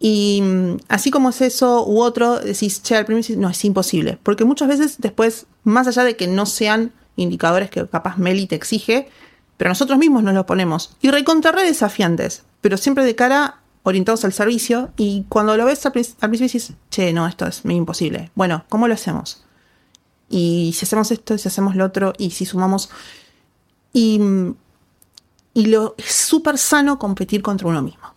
Y así como es eso u otro, decís, che, al principio no, es imposible. Porque muchas veces después, más allá de que no sean indicadores que capaz Meli te exige, pero nosotros mismos nos los ponemos. Y recontra re desafiantes, pero siempre de cara orientados al servicio. Y cuando lo ves al, al principio decís, che, no, esto es imposible. Bueno, ¿cómo lo hacemos? Y si hacemos esto, y si hacemos lo otro, y si sumamos... Y, y lo, es súper sano competir contra uno mismo.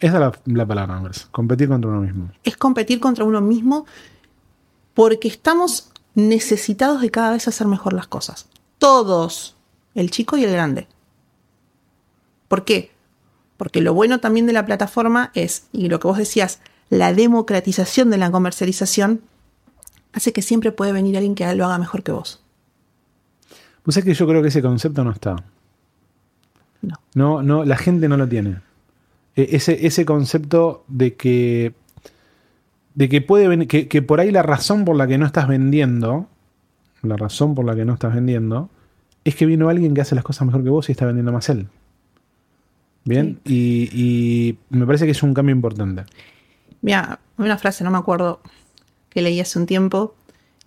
Esa es la, la palabra, competir contra uno mismo. Es competir contra uno mismo porque estamos necesitados de cada vez hacer mejor las cosas. Todos, el chico y el grande. ¿Por qué? Porque lo bueno también de la plataforma es, y lo que vos decías, la democratización de la comercialización hace que siempre puede venir alguien que lo haga mejor que vos. Pues es que yo creo que ese concepto no está. No. No, no, la gente no lo tiene. Ese, ese concepto de que, de que puede que, que por ahí la razón por la que no estás vendiendo, la razón por la que no estás vendiendo, es que vino alguien que hace las cosas mejor que vos y está vendiendo más él. Bien, sí. y, y me parece que es un cambio importante. Mira, una frase, no me acuerdo, que leí hace un tiempo,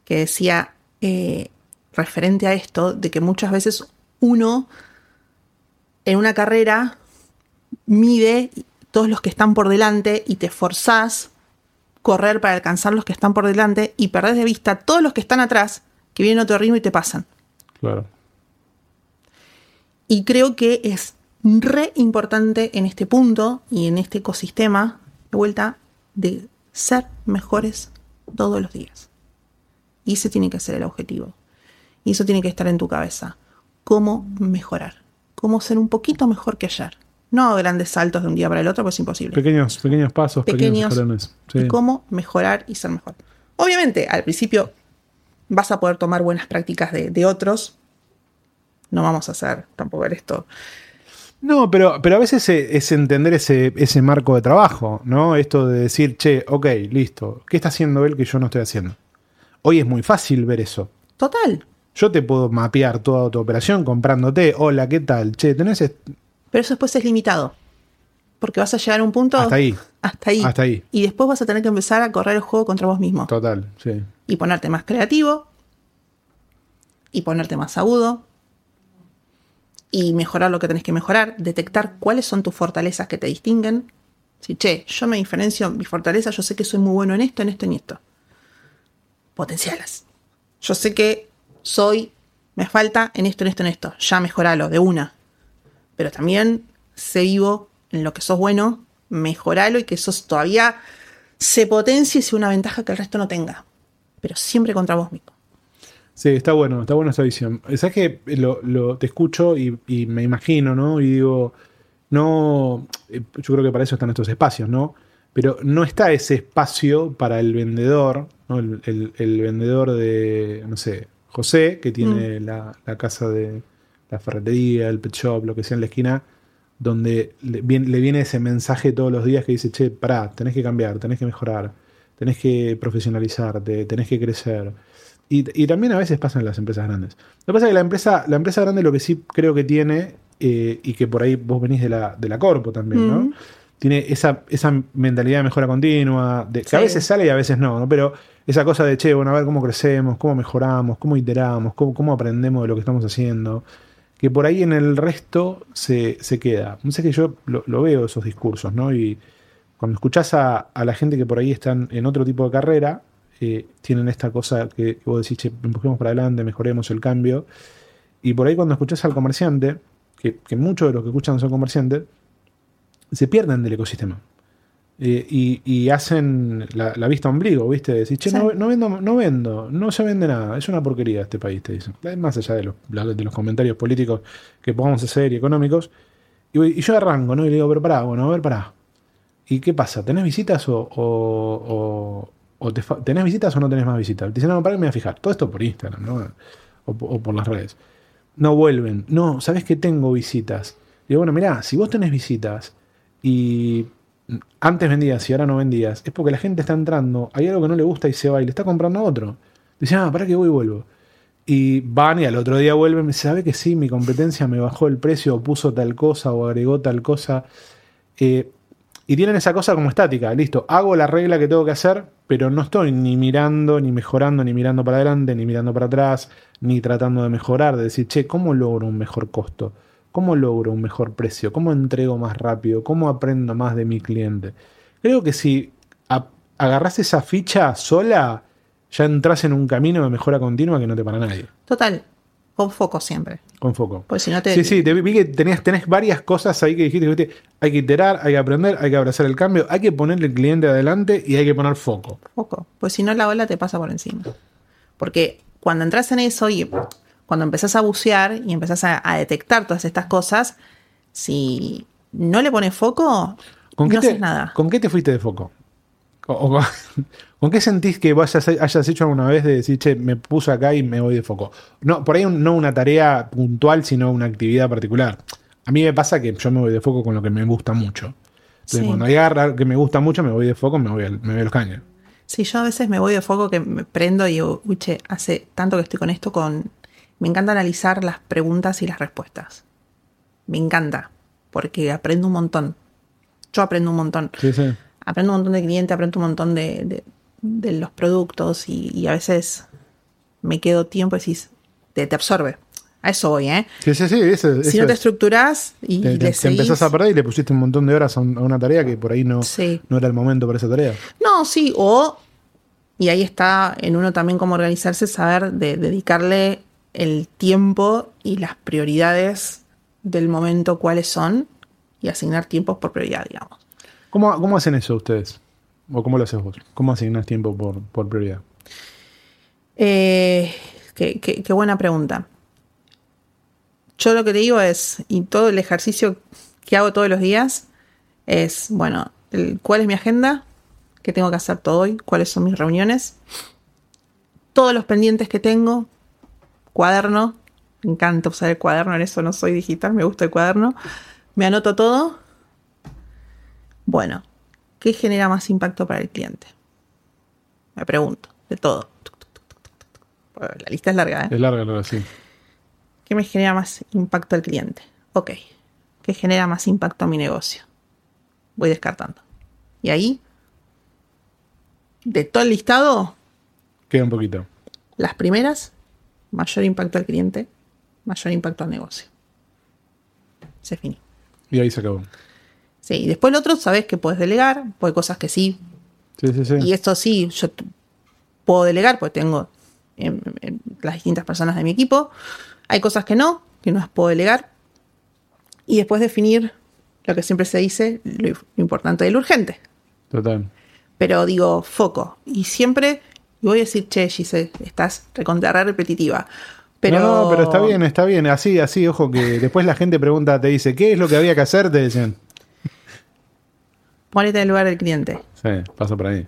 que decía, eh, referente a esto, de que muchas veces uno en una carrera mide todos los que están por delante y te forzás correr para alcanzar los que están por delante y perdés de vista todos los que están atrás, que vienen a otro ritmo y te pasan. Claro. Y creo que es re importante en este punto y en este ecosistema, de vuelta, de ser mejores todos los días. Y ese tiene que ser el objetivo. Y eso tiene que estar en tu cabeza. Cómo mejorar. Cómo ser un poquito mejor que ayer. No grandes saltos de un día para el otro, pues es imposible. Pequeños, pequeños pasos, pequeños, pequeños escalones. Sí. Y cómo mejorar y ser mejor. Obviamente, al principio vas a poder tomar buenas prácticas de, de otros. No vamos a hacer tampoco esto. No, pero, pero a veces es, es entender ese, ese marco de trabajo, ¿no? Esto de decir, che, ok, listo. ¿Qué está haciendo él que yo no estoy haciendo? Hoy es muy fácil ver eso. Total. Yo te puedo mapear toda tu operación comprándote. Hola, ¿qué tal? Che, tenés... Est- Pero eso después es limitado. Porque vas a llegar a un punto... Hasta ahí. Hasta ahí. Hasta ahí. Y después vas a tener que empezar a correr el juego contra vos mismo. Total, sí. Y ponerte más creativo. Y ponerte más agudo. Y mejorar lo que tenés que mejorar. Detectar cuáles son tus fortalezas que te distinguen. Si, che, yo me diferencio en mi fortaleza. Yo sé que soy muy bueno en esto, en esto, en esto. Potencialas. Yo sé que soy... Me falta en esto, en esto, en esto. Ya mejoralo de una. Pero también sé vivo en lo que sos bueno, mejoralo y que sos todavía se potencie y sea una ventaja que el resto no tenga. Pero siempre contra vos mismo. Sí, está bueno, está buena esa visión. ¿Sabes que lo, lo, te escucho y, y me imagino, ¿no? Y digo, no, yo creo que para eso están estos espacios, ¿no? Pero no está ese espacio para el vendedor, ¿no? el, el, el vendedor de, no sé, José, que tiene mm. la, la casa de la ferretería, el pet shop, lo que sea en la esquina, donde le viene, le viene ese mensaje todos los días que dice, che, pará, tenés que cambiar, tenés que mejorar, tenés que profesionalizarte, tenés que crecer. Y, y también a veces pasa en las empresas grandes. Lo que pasa es que la empresa, la empresa grande lo que sí creo que tiene, eh, y que por ahí vos venís de la, de la corpo también, mm. ¿no? Tiene esa, esa mentalidad de mejora continua, de, que sí. a veces sale y a veces no, ¿no? Pero esa cosa de, che, bueno, a ver cómo crecemos, cómo mejoramos, cómo iteramos, cómo, cómo aprendemos de lo que estamos haciendo, que por ahí en el resto se, se queda. No sé, que yo lo, lo veo esos discursos, ¿no? Y cuando escuchás a, a la gente que por ahí están en otro tipo de carrera, eh, tienen esta cosa que, que vos decís, che, empujemos para adelante, mejoremos el cambio. Y por ahí cuando escuchás al comerciante, que, que muchos de los que escuchan son comerciantes, se pierden del ecosistema. Eh, y, y hacen la, la vista ombligo, ¿viste? Decís, che, sí. no, no vendo, no vendo, no se vende nada, es una porquería este país, te dicen. Más allá de los, de los comentarios políticos que podamos hacer y económicos. Y, y yo arranco, ¿no? Y le digo, pero pará, bueno, a ver, pará. ¿Y qué pasa? ¿Tenés visitas o, o, o, o te fa- tenés visitas o no tenés más visitas? Te dicen, no, pará que me voy a fijar. Todo esto por Instagram, ¿no? O, o por las redes. No vuelven. No, ¿sabés que tengo visitas? Digo, bueno, mirá, si vos tenés visitas y antes vendías y ahora no vendías, es porque la gente está entrando, hay algo que no le gusta y se va y le está comprando a otro. Dice, ah, para que voy y vuelvo. Y van y al otro día vuelven y me dicen, ¿sabe que sí? Mi competencia me bajó el precio o puso tal cosa o agregó tal cosa. Eh, y tienen esa cosa como estática. Listo, hago la regla que tengo que hacer, pero no estoy ni mirando, ni mejorando, ni mirando para adelante, ni mirando para atrás, ni tratando de mejorar, de decir, che, ¿cómo logro un mejor costo? ¿Cómo logro un mejor precio? ¿Cómo entrego más rápido? ¿Cómo aprendo más de mi cliente? Creo que si a, agarrás esa ficha sola, ya entras en un camino de mejora continua que no te para nadie. Total, con foco siempre. Con foco. Pues si no te... Sí, sí, te vi que tenías, tenés varias cosas ahí que dijiste, que dijiste, hay que iterar, hay que aprender, hay que abrazar el cambio, hay que ponerle el cliente adelante y hay que poner foco. Foco, pues si no la ola te pasa por encima. Porque cuando entras en eso y... cuando empezás a bucear y empezás a, a detectar todas estas cosas, si no le pones foco, ¿Con no qué te, haces nada. ¿Con qué te fuiste de foco? O, o, ¿Con qué sentís que vos hayas, hayas hecho alguna vez de decir, che, me puse acá y me voy de foco? No, por ahí un, no una tarea puntual, sino una actividad particular. A mí me pasa que yo me voy de foco con lo que me gusta mucho. Entonces, sí. Cuando hay algo que me gusta mucho, me voy de foco, me voy, al, me voy a los caños. Sí, yo a veces me voy de foco que me prendo y digo, uy, che, hace tanto que estoy con esto, con... Me encanta analizar las preguntas y las respuestas. Me encanta, porque aprendo un montón. Yo aprendo un montón. Sí, sí. Aprendo un montón de clientes, aprendo un montón de, de, de los productos y, y a veces me quedo tiempo y decís, te, te absorbe. A eso voy, ¿eh? Sí, sí, sí. Eso, eso si no te es. estructurás y, te, y le te, te empezás a perder y le pusiste un montón de horas a, un, a una tarea que por ahí no, sí. no era el momento para esa tarea. No, sí. O, y ahí está en uno también cómo organizarse, saber de, dedicarle... el tiempo y las prioridades del momento, cuáles son, y asignar tiempos por prioridad, digamos. ¿Cómo, cómo hacen eso ustedes? ¿O cómo lo haces vos? ¿Cómo asignas tiempo por, por prioridad? Eh, qué, qué, qué buena pregunta. Yo lo que te digo es, y todo el ejercicio que hago todos los días, es, bueno, el, ¿cuál es mi agenda? ¿Qué tengo que hacer todo hoy? ¿Cuáles son mis reuniones? Todos los pendientes que tengo, cuaderno, me encanta usar el cuaderno, en eso no soy digital, me gusta el cuaderno, me anoto todo. Bueno, ¿qué genera más impacto para el cliente? Me pregunto, de todo. La lista es larga, ¿eh? Es larga, larga, sí. ¿Qué me genera más impacto al cliente? Ok, ¿qué genera más impacto a mi negocio? Voy descartando. Y ahí, de todo el listado, queda un poquito. Las primeras... mayor impacto al cliente, mayor impacto al negocio. Se finí. Y ahí se acabó. Sí, y después el otro sabés que podés delegar, porque hay cosas que sí. Sí, sí, sí. Y esto sí, yo t- puedo delegar, porque tengo en, en las distintas personas de mi equipo. Hay cosas que no, que no las puedo delegar. Y después definir lo que siempre se dice, lo, lo importante y lo urgente. Total. Pero digo, foco. Y siempre... y voy a decir, che, Gise, estás recontra repetitiva. Pero... no, pero está bien, está bien. Así, así, ojo, que después la gente pregunta, te dice, ¿qué es lo que había que hacer? Te dicen. Ponete en el lugar del cliente. Sí, pasa por ahí.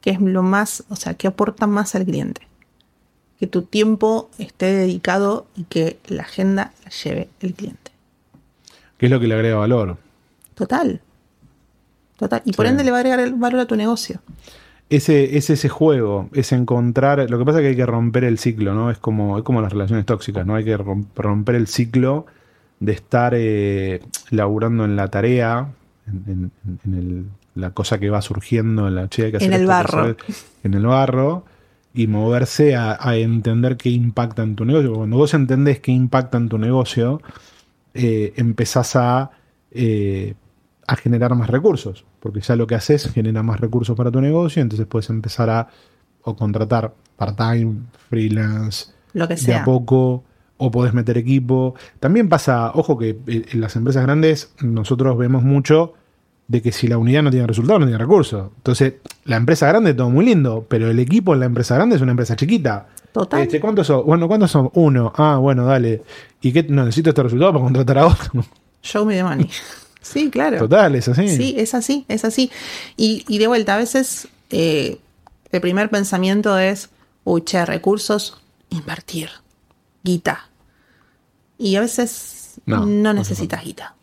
¿Qué es lo más, o sea, qué aporta más al cliente? Que tu tiempo esté dedicado y que la agenda la lleve el cliente. ¿Qué es lo que le agrega valor? Total. Total. Y sí. Por ende le va a agregar valor a tu negocio. Ese, es ese juego, es encontrar... Lo que pasa es que hay que romper el ciclo, ¿no? Es como, es como las relaciones tóxicas, ¿no? Hay que romper el ciclo de estar eh, laburando en la tarea, en, en, en el, la cosa que va surgiendo, en la che, hay que hacer en el esto, barro. Hacer, en el barro. Y moverse a, a entender qué impacta en tu negocio. Cuando vos entendés qué impacta en tu negocio, eh, empezás a... Eh, a generar más recursos, porque ya lo que haces genera más recursos para tu negocio, entonces puedes empezar a o contratar part-time, freelance, lo que sea. De a poco, o podés meter equipo. También pasa, ojo que en las empresas grandes nosotros vemos mucho de que si la unidad no tiene resultados, no tiene recursos. Entonces, la empresa grande todo muy lindo, pero el equipo en la empresa grande es una empresa chiquita. Total. Este, ¿Cuántos son? Bueno, ¿cuántos son? Uno. Ah, bueno, dale. ¿Y qué? No, necesito este resultado para contratar a otro. Show me the money. Sí, claro. Total, es así. Sí, es así, es así. Y, y de vuelta, a veces eh, el primer pensamiento es, uy, che, recursos, invertir, guita. Y a veces no, no necesitas no. guita.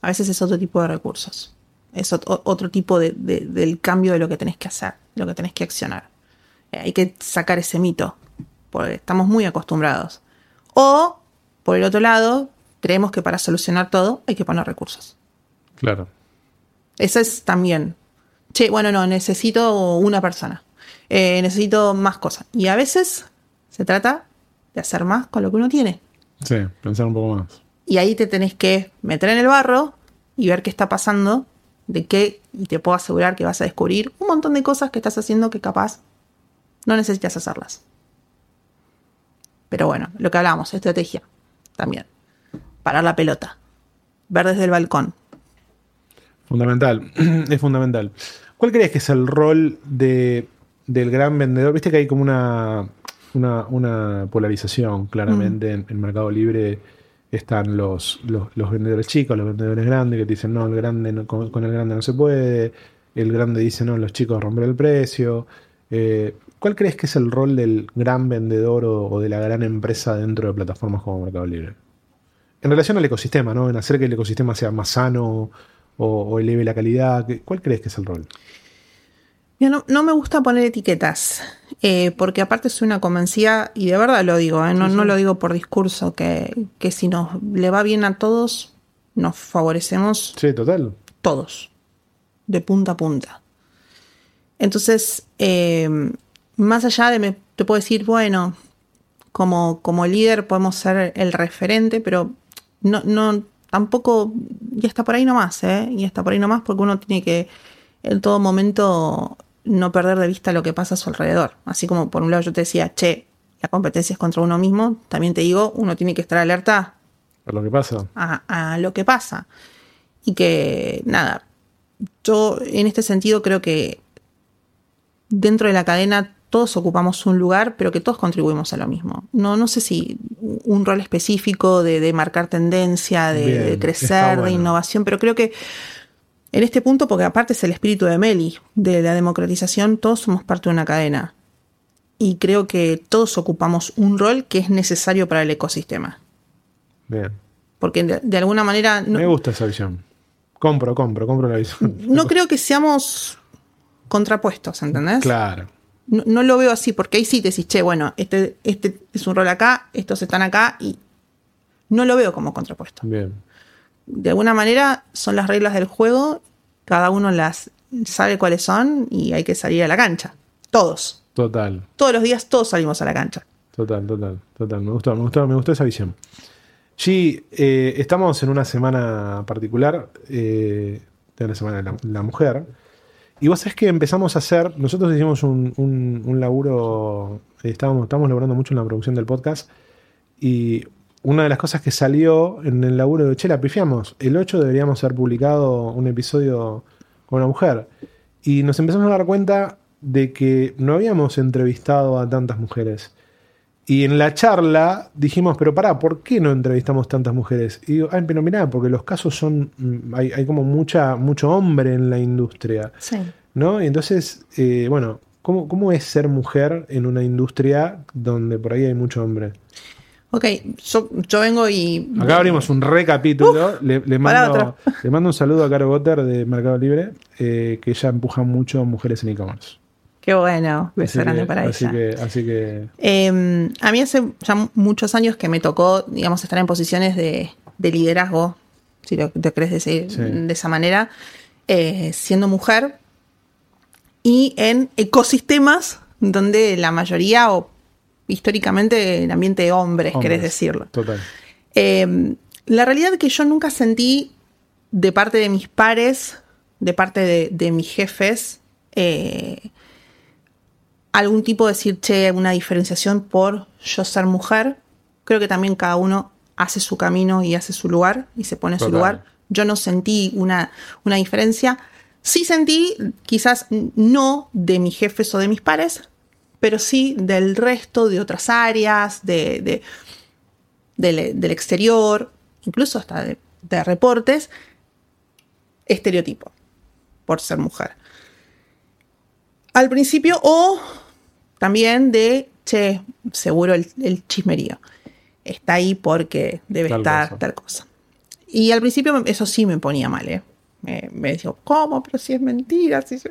A veces es otro tipo de recursos. Es otro, otro tipo de, de, del cambio de lo que tenés que hacer, lo que tenés que accionar. Eh, hay que sacar ese mito, porque estamos muy acostumbrados. O, por el otro lado... Creemos que para solucionar todo hay que poner recursos. Claro. Eso es también. Che, bueno, no, necesito una persona. Eh, necesito más cosas. Y a veces se trata de hacer más con lo que uno tiene. Sí, pensar un poco más. Y ahí te tenés que meter en el barro y ver qué está pasando, de qué, y te puedo asegurar que vas a descubrir un montón de cosas que estás haciendo que capaz no necesitas hacerlas. Pero bueno, lo que hablábamos, estrategia también. Parar la pelota. Ver desde el balcón. Fundamental. Es fundamental. ¿Cuál crees que es el rol de, del gran vendedor? Viste que hay como una, una, una polarización, claramente, mm. en, en Mercado Libre están los, los, los vendedores chicos, los vendedores grandes, que te dicen, no, el grande no, con, con el grande no se puede. El grande dice, no, los chicos romper el precio. Eh, ¿Cuál crees que es el rol del gran vendedor o, o de la gran empresa dentro de plataformas como Mercado Libre? En relación al ecosistema, ¿no? En hacer que el ecosistema sea más sano o, o eleve la calidad. ¿Cuál crees que es el rol? Mira, no, no me gusta poner etiquetas, eh, porque aparte soy una convencida, y de verdad lo digo, eh, no, no lo digo por discurso, que, que si nos le va bien a todos, nos favorecemos. Sí, total. Todos, de punta a punta. Entonces, eh, más allá de, me, te puedo decir, bueno, como, como líder podemos ser el referente, pero... No, no, tampoco, ya está por ahí nomás, ¿eh? Ya está por ahí nomás porque uno tiene que en todo momento no perder de vista lo que pasa a su alrededor. Así como por un lado yo te decía, che, la competencia es contra uno mismo, también te digo, uno tiene que estar alerta a lo que pasa. A, a lo que pasa. Y que, nada, yo en este sentido creo que dentro de la cadena todos ocupamos un lugar, pero que todos contribuimos a lo mismo. No, no sé si un rol específico de, de marcar tendencia, de, bien, de crecer, bueno, de innovación, pero creo que en este punto, porque aparte es el espíritu de Meli, de la democratización, todos somos parte de una cadena. Y creo que todos ocupamos un rol que es necesario para el ecosistema. Bien. Porque de, de alguna manera... No, me gusta esa visión. Compro, compro, compro la visión. No creo que seamos contrapuestos, ¿entendés? Claro. No, no lo veo así, porque ahí sí te decís, che, bueno, este, este es un rol acá, estos están acá, y no lo veo como contrapuesto. Bien. De alguna manera son las reglas del juego, cada uno las sabe cuáles son y hay que salir a la cancha. Todos. Total. Todos los días todos salimos a la cancha. Total, total, total. Me gustó, me gustó, me gustó esa visión. G, eh, estamos en una semana particular, eh, de la Semana de la, la Mujer. Y vos sabés que empezamos a hacer, nosotros hicimos un, un, un laburo, estábamos, estábamos laburando mucho en la producción del podcast, y una de las cosas que salió en el laburo de, che, la pifiamos, el ocho deberíamos haber publicado un episodio con una mujer. Y nos empezamos a dar cuenta de que no habíamos entrevistado a tantas mujeres. Y en la charla dijimos, pero pará, ¿por qué no entrevistamos tantas mujeres? Y digo, ay, pero mirá, porque los casos son, hay, hay como mucha, mucho hombre en la industria. Sí. ¿No? Y entonces, eh, bueno, ¿cómo, ¿cómo es ser mujer en una industria donde por ahí hay mucho hombre? Ok, yo, yo vengo y... Acá abrimos un recapítulo. Uh, le, le, mando, le mando un saludo a Caro Góter de Mercado Libre, eh, que ella empuja mucho a mujeres en e-commerce. Qué bueno, beso grande para así ella. Que, así que... Eh, a mí hace ya muchos años que me tocó, digamos, estar en posiciones de, de liderazgo, si lo te querés decir sí. de esa manera, eh, siendo mujer y en ecosistemas donde la mayoría o históricamente el ambiente de hombres, hombres querés decirlo. Total. Eh, la realidad que yo nunca sentí de parte de mis pares, de parte de, de mis jefes, eh, algún tipo de decir, che, una diferenciación por yo ser mujer. Creo que también cada uno hace su camino y hace su lugar y se pone en su lugar. Yo no sentí una, una diferencia. Sí sentí, quizás no de mis jefes o de mis pares, pero sí del resto de otras áreas, de, de, del, del exterior, incluso hasta de, de reportes, estereotipo por ser mujer. Al principio o... También de, che, seguro el, el chismerío está ahí porque debe tal estar cosa. tal cosa. Y al principio eso sí me ponía mal, ¿eh? Me, me decía, ¿cómo? Pero si es mentira. Si es...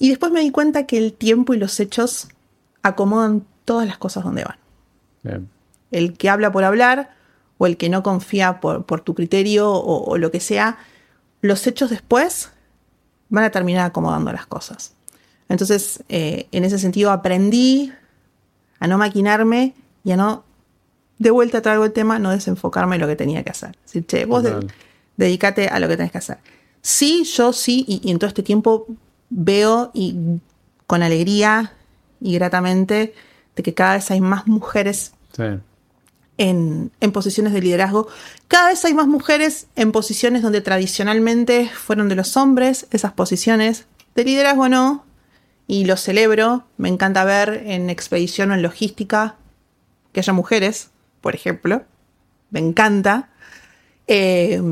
Y después me di cuenta que el tiempo y los hechos acomodan todas las cosas donde van. Bien. El que habla por hablar o el que no confía por, por tu criterio o, o lo que sea, los hechos después van a terminar acomodando las cosas. Entonces, eh, en ese sentido aprendí a no maquinarme y a no, de vuelta traigo el tema, no desenfocarme en lo que tenía que hacer. Es decir, che, vos de, dedícate a lo que tenés que hacer. Sí, yo sí, y, y en todo este tiempo veo y con alegría y gratamente de que cada vez hay más mujeres sí. en, en posiciones de liderazgo. Cada vez hay más mujeres en posiciones donde tradicionalmente fueron de los hombres, esas posiciones de liderazgo no. Y lo celebro, me encanta ver en expedición o en logística que haya mujeres, por ejemplo. Me encanta. Eh,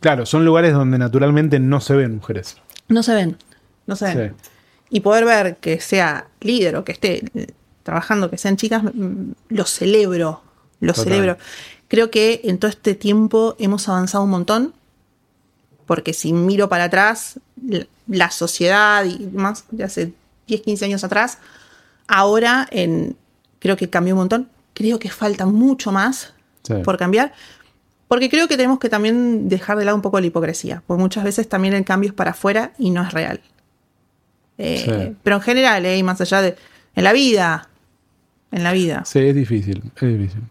claro, son lugares donde naturalmente no se ven mujeres. No se ven, no se ven. Sí. Y poder ver que sea líder o que esté trabajando, que sean chicas, lo celebro, lo Total. celebro. Creo que en todo este tiempo hemos avanzado un montón. Porque si miro para atrás, la sociedad y más de hace diez, quince años atrás, ahora en, creo que cambió un montón. Creo que falta mucho más sí. por cambiar. Porque creo que tenemos que también dejar de lado un poco la hipocresía. Porque muchas veces también el cambio es para afuera y no es real. Eh, sí. Pero en general, eh, y más allá de... En la vida. En la vida. Sí, es difícil. Es difícil.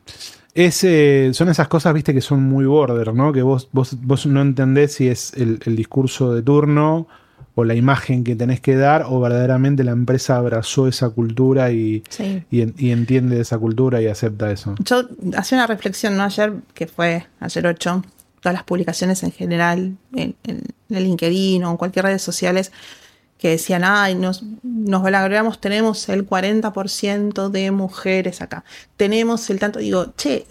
Es, eh, son esas cosas, viste, que son muy border, ¿no? Que vos, vos, vos no entendés si es el, el discurso de turno o la imagen que tenés que dar o verdaderamente la empresa abrazó esa cultura y, sí. y, y entiende esa cultura y acepta eso. Yo hacía una reflexión, ¿no? Ayer, que fue ayer ocho, todas las publicaciones en general, en, en LinkedIn o en cualquier redes sociales, que decían, ay, nos, nos valoramos, tenemos el cuarenta por ciento de mujeres acá. Tenemos el tanto... Digo, che,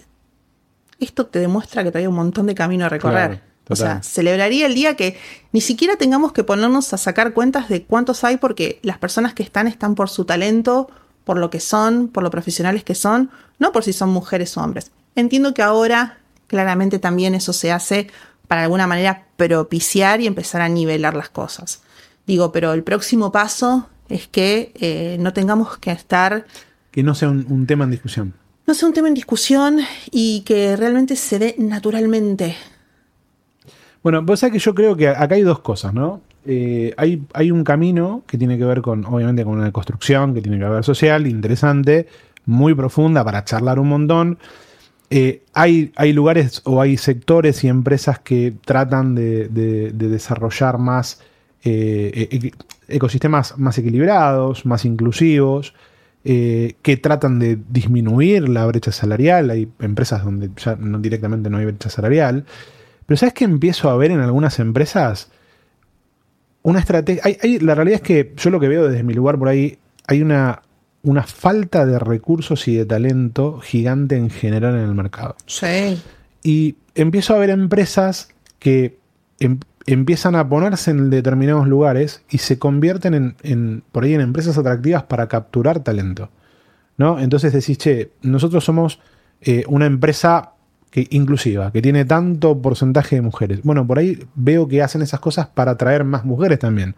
esto te demuestra que todavía hay un montón de camino a recorrer. Claro, o sea, celebraría el día que ni siquiera tengamos que ponernos a sacar cuentas de cuántos hay, porque las personas que están, están por su talento, por lo que son, por lo profesionales que son, no por si son mujeres o hombres. Entiendo que ahora, claramente, también eso se hace para de alguna manera propiciar y empezar a nivelar las cosas. Digo, pero el próximo paso es que eh, no tengamos que estar... Que no sea un, un tema en discusión. No sea un tema en discusión y que realmente se dé naturalmente. Bueno, vos sabés que yo creo que acá hay dos cosas, ¿no? Eh, hay, hay un camino que tiene que ver con, obviamente, con una construcción, que tiene que ver social, interesante, muy profunda, para charlar un montón. Eh, hay, hay lugares o hay sectores y empresas que tratan de, de, de desarrollar más... Eh, ecosistemas más equilibrados, más inclusivos, eh, que tratan de disminuir la brecha salarial. Hay empresas donde ya no, directamente no hay brecha salarial. Pero ¿sabes qué empiezo a ver en algunas empresas? Una estrategia... Hay, hay, la realidad es que yo lo que veo desde mi lugar por ahí, hay una una falta de recursos y de talento gigante en general en el mercado. Sí. Y empiezo a ver empresas que em- empiezan a ponerse en determinados lugares y se convierten en, en, por ahí en empresas atractivas para capturar talento, ¿no? Entonces decís, che, nosotros somos eh, una empresa que, inclusiva, que tiene tanto porcentaje de mujeres. Bueno, por ahí veo que hacen esas cosas para atraer más mujeres también.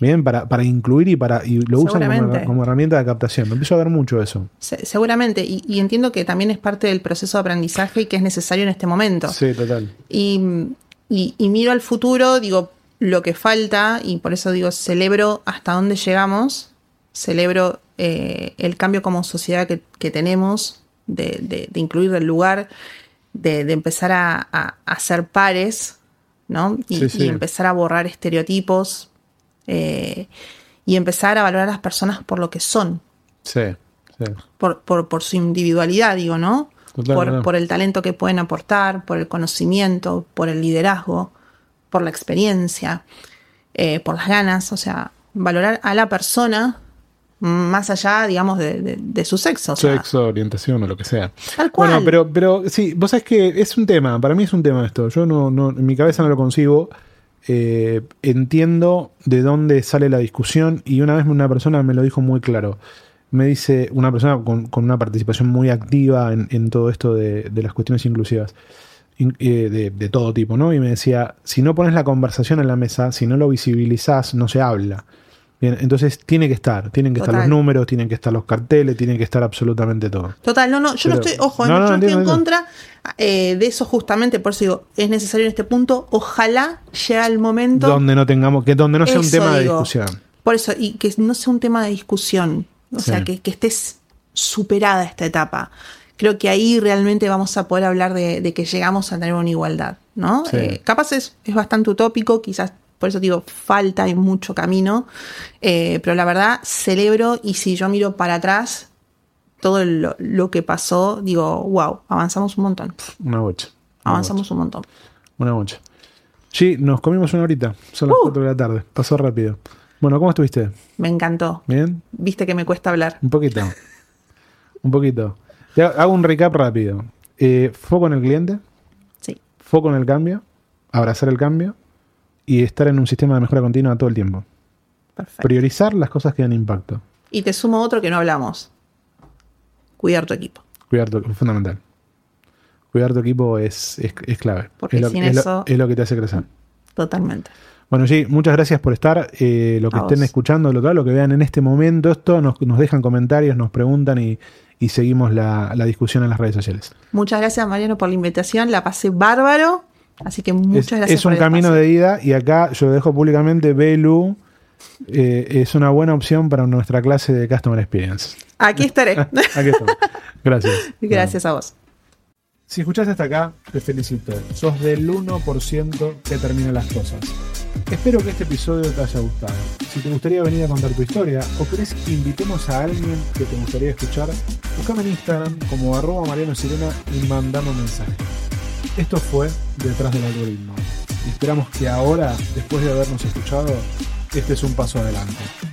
Bien, para, para incluir y para y lo usan como, como herramienta de captación. Me empiezo a ver mucho eso. Se, seguramente. Y, y entiendo que también es parte del proceso de aprendizaje y que es necesario en este momento. Sí, total. Y, y, y miro al futuro, digo, lo que falta, y por eso digo, celebro hasta dónde llegamos, celebro eh, el cambio como sociedad que, que tenemos, de, de, de incluir el lugar, de, de empezar a, a, a ser pares, ¿no? Y, sí, sí. y empezar a borrar estereotipos. Eh, y empezar a valorar a las personas por lo que son. Sí, sí. Por, por, por su individualidad, digo, ¿no? Total, por, no. por el talento que pueden aportar, por el conocimiento, por el liderazgo, por la experiencia, eh, por las ganas. O sea, valorar a la persona más allá, digamos, de, de, de su sexo. O sea, sexo, orientación o lo que sea. Tal cual. Bueno, pero, pero sí, vos sabés que es un tema. Para mí es un tema esto. Yo no, no en mi cabeza no lo concibo. Eh, entiendo de dónde sale la discusión y una vez una persona me lo dijo muy claro. Me dice, una persona con, con una participación muy activa en, en todo esto de, de las cuestiones inclusivas, in, eh, de, de todo tipo, ¿no? Y me decía, si no pones la conversación en la mesa, si no lo visibilizás, no se habla. Bien, entonces tiene que estar, tienen que Total. estar los números, tienen que estar los carteles, tienen que estar absolutamente todo. Total, no, no, yo Pero, no estoy, ojo, no, no, yo no estoy no, en no. contra eh, de eso justamente, por eso digo, es necesario en este punto, ojalá llegue el momento donde no tengamos, que donde no sea eso, un tema digo, de discusión. Por eso, y que no sea un tema de discusión, o sí. sea, que, que estés superada esta etapa. Creo que ahí realmente vamos a poder hablar de, de que llegamos a tener una igualdad, ¿no? Sí. Eh, capaz es, es bastante utópico, quizás. Por eso digo, falta, hay mucho camino, eh, pero la verdad celebro y si yo miro para atrás todo lo, lo que pasó, digo, wow, avanzamos un montón. Una bocha. Una avanzamos bocha. un montón. Una bocha. Sí, nos comimos una horita, son las uh. cuatro de la tarde, pasó rápido. Bueno, ¿cómo estuviste? Me encantó. ¿Bien? Viste que me cuesta hablar. Un poquito, un poquito. Te hago un recap rápido. Eh, foco en el cliente. Sí. Foco en el cambio, abrazar el cambio. Y estar en un sistema de mejora continua todo el tiempo. Perfecto. Priorizar las cosas que dan impacto. Y te sumo otro que no hablamos. Cuidar tu equipo. Cuidar tu equipo, es fundamental. Cuidar tu equipo es, es, es clave. Porque es lo, sin es eso... Lo, es lo que te hace crecer. Totalmente. Bueno, G, muchas gracias por estar. Eh, lo que A estén vos. escuchando, lo, lo que vean en este momento, esto nos, nos dejan comentarios, nos preguntan y, y seguimos la, la discusión en las redes sociales. Muchas gracias, Mariano, por la invitación. La pasé bárbaro. Así que muchas es, gracias. Es un por el camino espacio. de ida y acá yo lo dejo públicamente, Belu eh, es una buena opción para nuestra clase de Customer Experience. Aquí estaré. Aquí estamos. Gracias. Gracias bueno. a vos. Si escuchaste hasta acá, te felicito. Sos del uno por ciento que termina las cosas. Espero que este episodio te haya gustado. Si te gustaría venir a contar tu historia o querés que invitemos a alguien que te gustaría escuchar, buscame en Instagram como arroba Mariano Sirena y mandame un mensaje. Esto fue Detrás del Algoritmo. Esperamos que ahora, después de habernos escuchado, este es un paso adelante.